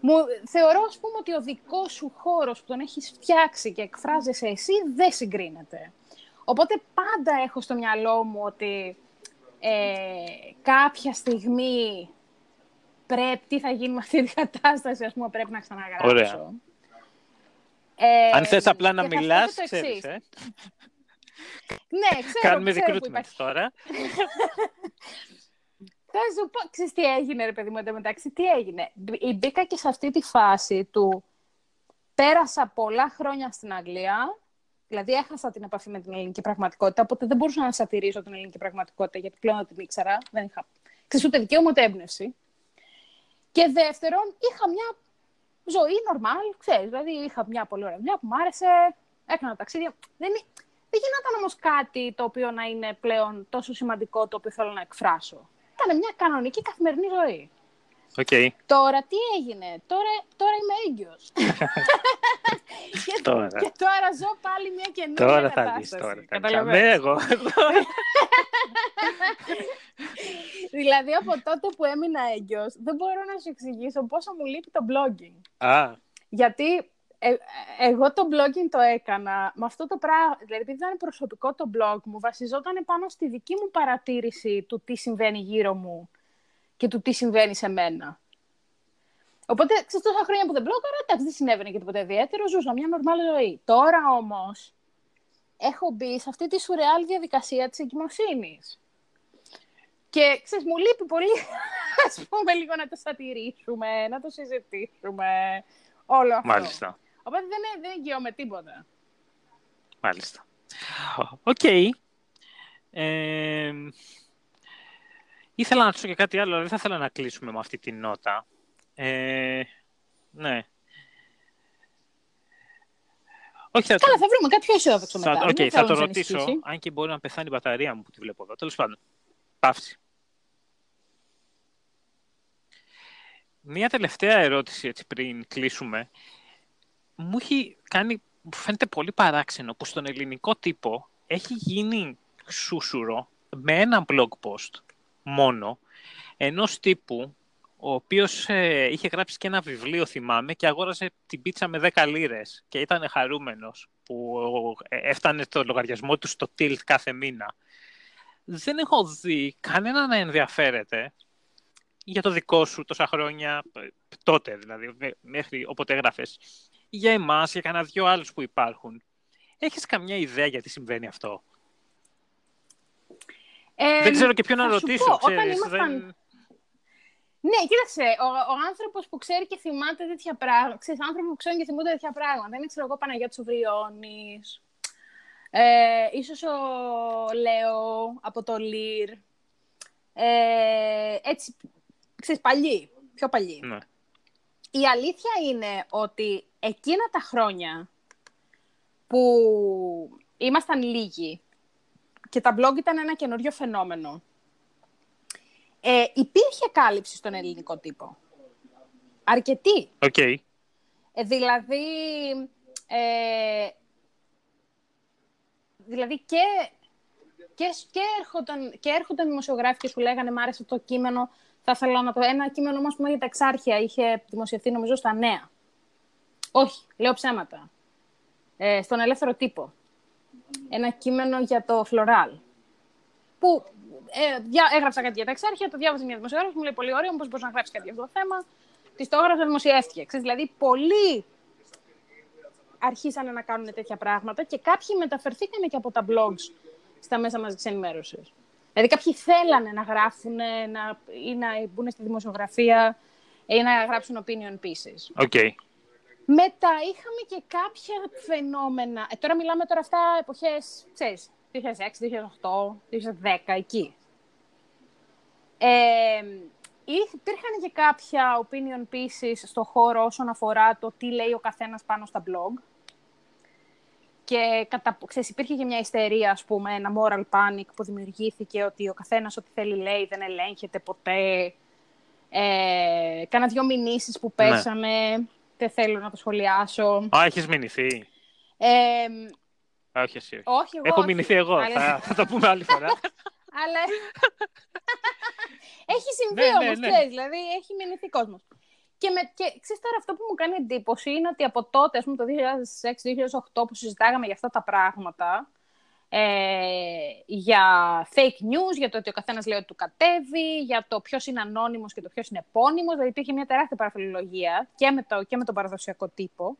μου, θεωρώ, ας πούμε, ότι ο δικός σου χώρος που τον έχεις φτιάξει και εκφράζεσαι εσύ δεν συγκρίνεται. Οπότε πάντα έχω στο μυαλό μου ότι ε, κάποια στιγμή πρέπει, τι θα γίνει με αυτή την κατάσταση, ας πούμε, πρέπει να ξαναγράψω. Ωραία. Ε, αν θες απλά να μιλάς, ξέρεις, ε. Ναι, ξέρω. Κάνουμε recruitment τώρα. Θα σου πω, ξέρεις τι έγινε, ρε παιδί μου, εντωμεταξύ, τι έγινε. Μπήκα και σε αυτή τη φάση του πέρασα πολλά χρόνια στην Αγγλία. Δηλαδή, έχασα την επαφή με την ελληνική πραγματικότητα, οπότε δεν μπορούσα να σατηρίζω την ελληνική πραγματικότητα, γιατί πλέον δεν την ήξερα. Δεν είχα ούτε δικαίωμα ούτε έμπνευση. Και δεύτερον, είχα μια ζωή normal, ξέρεις. Δηλαδή, είχα μια πολύ ωραία δουλειά που μου άρεσε, έκανα ταξίδια. Δεν, δεν γινόταν όμως κάτι το οποίο να είναι πλέον τόσο σημαντικό, το οποίο θέλω να εκφράσω. Ήταν μια κανονική καθημερινή ζωή. Okay. Τώρα τι έγινε, τώρα, τώρα είμαι έγκυος. και, τώρα. και τώρα ζω πάλι μια καινούργια τώρα κατάσταση. Θα δεις, τώρα θα δεις, αμέ εγώ. Δηλαδή από τότε που έμεινα έγκυος, δεν μπορώ να σου εξηγήσω πόσο μου λείπει το blogging. Ah. Γιατί ε, εγώ το blogging το έκανα με αυτό το πράγμα, δηλαδή ήταν προσωπικό το blog μου, βασιζόταν πάνω στη δική μου παρατήρηση του τι συμβαίνει γύρω μου και του τι συμβαίνει σε μένα. Οπότε, ξέρεις, τόσα χρόνια που δεν μπλόκαρα, εντάξει, δεν συνέβαινε και τίποτα ιδιαίτερο, ζούσα μια νορμάλη ζωή. Τώρα όμως, έχω μπει σε αυτή τη σουρεάλ διαδικασία της εγκυμοσύνης. Και, ξέρεις, μου λείπει πολύ, ας πούμε, λίγο να το σατηρήσουμε, να το συζητήσουμε, όλο αυτό. Μάλιστα. Οπότε δεν, δεν εγγυώμαι τίποτα. Μάλιστα. Οκ. Okay. Ε... Ήθελα να ρωτήσω και κάτι άλλο, αλλά δεν θα ήθελα να κλείσουμε με αυτή τη νότα. Ε, ναι. Όχι, θα... Καλά, θα βρούμε κάτι πιο αισιόδοξο μετά. Okay, θα το ρωτήσω, ενισχύσει. Αν και μπορεί να πεθάνει η μπαταρία μου που τη βλέπω εδώ. Τέλος πάντων, παύση. Μία τελευταία ερώτηση, έτσι, πριν κλείσουμε. Μου έχει κάνει, μου φαίνεται πολύ παράξενο που στον ελληνικό τύπο έχει γίνει σούσουρο με ένα blog post μόνο, ενός τύπου ο οποίος ε, είχε γράψει και ένα βιβλίο, θυμάμαι, και αγόρασε την πίτσα με δέκα λίρες και ήταν χαρούμενος που έφτανε το λογαριασμό του στο tilt κάθε μήνα. Δεν έχω δει κανένα να ενδιαφέρεται για το δικό σου τόσα χρόνια, τότε δηλαδή, μέχρι όποτε έγραφες, για εμάς, για κανένα δυο άλλους που υπάρχουν. Έχεις καμιά ιδέα γιατί συμβαίνει αυτό? Ε, δεν ξέρω και ποιον να ρωτήσω, πω, ξέρεις. Ήμασταν... Δεν... Ναι, κοίταξε, ο, ο άνθρωπος που ξέρει και θυμάται τέτοια πράγματα, ξέρεις, άνθρωποι που ξέρουν και θυμούνται τέτοια πράγματα, είναι, ξέρω εγώ, Παναγιώτης Βριώνι, ε, ίσως ο Λέο από το Λιρ, ε, έτσι, ξέρεις, παλιοί, πιο παλιοί. Ναι. Η αλήθεια είναι ότι εκείνα τα χρόνια που ήμασταν λίγοι και τα blog ήταν ένα καινούριο φαινόμενο, Ε, υπήρχε κάλυψη στον ελληνικό τύπο. Αρκετή. Okay. Ε, δηλαδή, ε, δηλαδή και, και, και, έρχονταν, και έρχονταν δημοσιογράφοι και σου λέγανε «Μ' άρεσε το κείμενο, θα ήθελα να το...» Ένα κείμενο όμως που για τα Εξάρχεια είχε δημοσιευθεί νομίζω στα Νέα. Όχι, λέω ψέματα. Ε, στον Ελεύθερο Τύπο. Ένα κείμενο για το Φλωράλ. Που... Ε, διά, έγραψα κάτι για τα Εξάρχεια, το διάβαζε μια δημοσιογράφη, μου λέει πολύ ωραίο, πώς μπορείς να γράψεις κάτι για αυτό το θέμα. Της το έγραψα, δημοσιεύτηκε. Ξέρεις, δηλαδή, πολλοί αρχίσανε να κάνουν τέτοια πράγματα και κάποιοι μεταφερθήκανε και από τα blogs στα μέσα μαζικής ενημέρωσης. Δηλαδή, κάποιοι θέλανε να γράφουν να, ή να μπουν στη δημοσιογραφία ή να γράψουν opinion pieces. Okay. Μετά είχαμε και κάποια φαινόμενα. Ε, τώρα μιλάμε τώρα αυτά εποχές, ξέρεις, δύο χιλιάδες έξι, δύο χιλιάδες οκτώ, δύο χιλιάδες δέκα, εκεί. Ε, υπήρχαν και κάποια opinion pieces στο χώρο όσον αφορά το τι λέει ο καθένας πάνω στα blog. Και κατα, ξέρεις, υπήρχε και μια ιστερία, ας πούμε, ένα moral panic που δημιουργήθηκε ότι ο καθένας ό,τι θέλει λέει, δεν ελέγχεται ποτέ. Ε, κάνα δυο μηνύσεις που πέσαμε, ναι. Δεν θέλω να το σχολιάσω. Α, έχεις μηνυθεί. Ε, Όχι, εσύ. Όχι, εγώ, έχω μηνυθεί εγώ. Αλλά... Θα, θα το πούμε άλλη φορά. Αλλά. Έχει συμβεί ναι, όμως, ναι, ναι. Ξέρεις, δηλαδή έχει μηνυθεί κόσμος. Και, με, και ξέρεις τώρα, αυτό που μου κάνει εντύπωση είναι ότι από τότε, ας πούμε το δύο χιλιάδες έξι με δύο χιλιάδες οκτώ, που συζητάγαμε για αυτά τα πράγματα, ε, για fake news, για το ότι ο καθένας λέει ότι του κατέβει, για το ποιος είναι ανώνυμος και το ποιος είναι επώνυμος. Δηλαδή υπήρχε μια τεράστια παραφιλολογία και με, το, και με τον παραδοσιακό τύπο.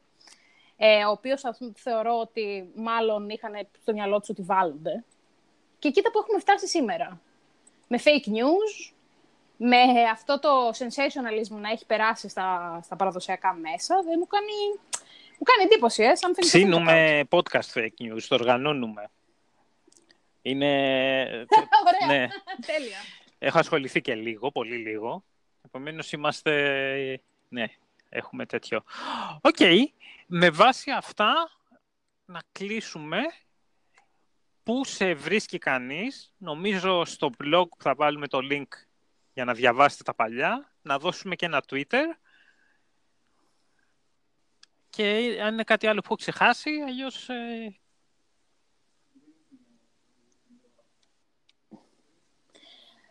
Ο οποίος θεωρώ ότι μάλλον είχαν στο μυαλό τους ότι βάλλονται. Και κοίτα που έχουμε φτάσει σήμερα. Με fake news, με αυτό το sensationalism να έχει περάσει στα, στα παραδοσιακά μέσα, δεν μου κάνει, μου κάνει εντύπωση. Ε, σαν ψήνουμε podcast fake news, το οργανώνουμε. Είναι... Ωραία, ναι. Τέλεια. Έχω ασχοληθεί και λίγο, πολύ λίγο. Επομένως είμαστε... Ναι, έχουμε τέτοιο. Οκ. Okay. Με βάση αυτά, να κλείσουμε. Πού σε βρίσκει κανείς? Νομίζω στο blog που θα βάλουμε το link για να διαβάσετε τα παλιά. Να δώσουμε και ένα Twitter. Και αν είναι κάτι άλλο που έχω ξεχάσει, αλλιώς... Ε...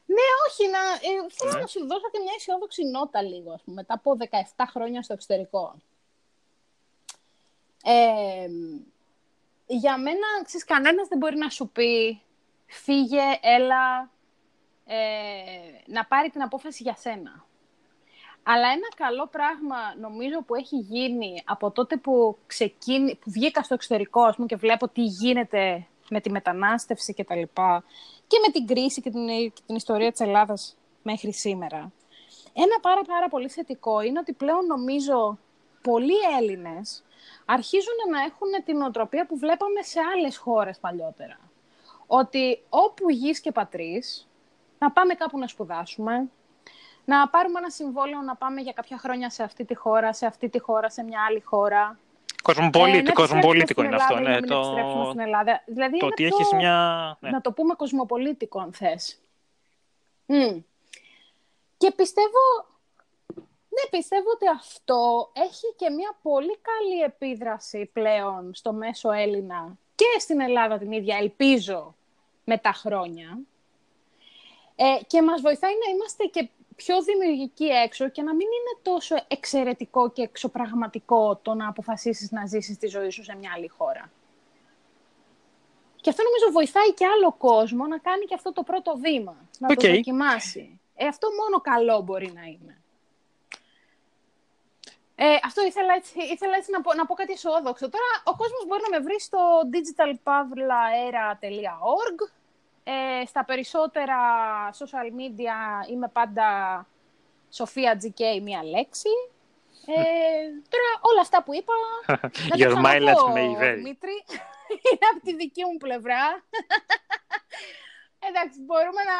Ναι, όχι. Να... Ε, θέλω ναι. να σου δώσω και μια αισιόδοξη νότα λίγο, ας πούμε, μετά από δεκαεπτά χρόνια στο εξωτερικό. Ε, για μένα, ξέρεις, κανένας δεν μπορεί να σου πει φύγε, έλα, ε, να πάρει την απόφαση για σένα. Αλλά ένα καλό πράγμα, νομίζω, που έχει γίνει από τότε που, ξεκίνη, που βγήκα στο εξωτερικό, ας πούμε, και βλέπω τι γίνεται με τη μετανάστευση και τα λοιπά, και με την κρίση και την, και την ιστορία της Ελλάδας μέχρι σήμερα. Ένα πάρα, πάρα πολύ θετικό είναι ότι πλέον, νομίζω, πολλοί Έλληνες αρχίζουν να έχουν την νοοτροπία που βλέπαμε σε άλλες χώρες παλιότερα. Ότι όπου γης και πατρίς, να πάμε κάπου να σπουδάσουμε, να πάρουμε ένα συμβόλαιο να πάμε για κάποια χρόνια σε αυτή τη χώρα, σε αυτή τη χώρα, σε μια άλλη χώρα. Κοσμοπολίτικο, ε, κοσμοπολίτικο είναι Ελλάδα, αυτό. Ναι, να μην επιστρέψουμε στην Ελλάδα. Δηλαδή το ότι έχεις μια... Ναι. Να το πούμε κοσμοπολίτικο, αν θες. Mm. Και πιστεύω... Ναι, πιστεύω ότι αυτό έχει και μια πολύ καλή επίδραση πλέον στο μέσο Έλληνα και στην Ελλάδα την ίδια, ελπίζω, με τα χρόνια. Ε, και μας βοηθάει να είμαστε και πιο δημιουργικοί έξω και να μην είναι τόσο εξαιρετικό και εξωπραγματικό το να αποφασίσεις να ζήσεις τη ζωή σου σε μια άλλη χώρα. Και αυτό, νομίζω, βοηθάει και άλλο κόσμο να κάνει και αυτό το πρώτο βήμα, να okay. το δοκιμάσει. Ε, αυτό μόνο καλό μπορεί να είναι. Ε, αυτό ήθελα έτσι, ήθελα έτσι να, πω, να πω κάτι αισιόδοξο. Τώρα ο κόσμος μπορεί να με βρει στο digital pavlaera τελεία org. ε, Στα περισσότερα social media είμαι πάντα Σοφία τζι κέι μία λέξη. Ε, τώρα όλα αυτά που είπα, να το ξαναπώ, Δημήτρη, είναι από τη δική μου πλευρά. Εντάξει, μπορούμε να,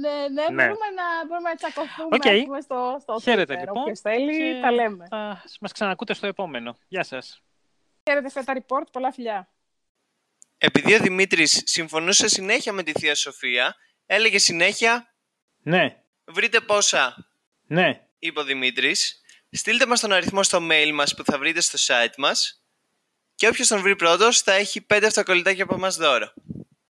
ναι, ναι, ναι. Μπορούμε να, μπορούμε να τσακωθούμε okay. στο, στο Χαίρετε, Twitter, λοιπόν, θέλει, τα λέμε. Θα μας ξανακούτε στο επόμενο. Γεια σας. Χαίρετε, FETA Report, πολλά φιλιά. Επειδή ο Δημήτρης συμφωνούσε συνέχεια με τη Θεία Σοφία, έλεγε συνέχεια ναι. Βρείτε πόσα. Ναι. Είπε ο Δημήτρης. Στείλτε μας τον αριθμό στο mail μας που θα βρείτε στο site μας και όποιος τον βρει πρώτος θα έχει πέντε αυτοκολλητάκια από εμάς δώρο.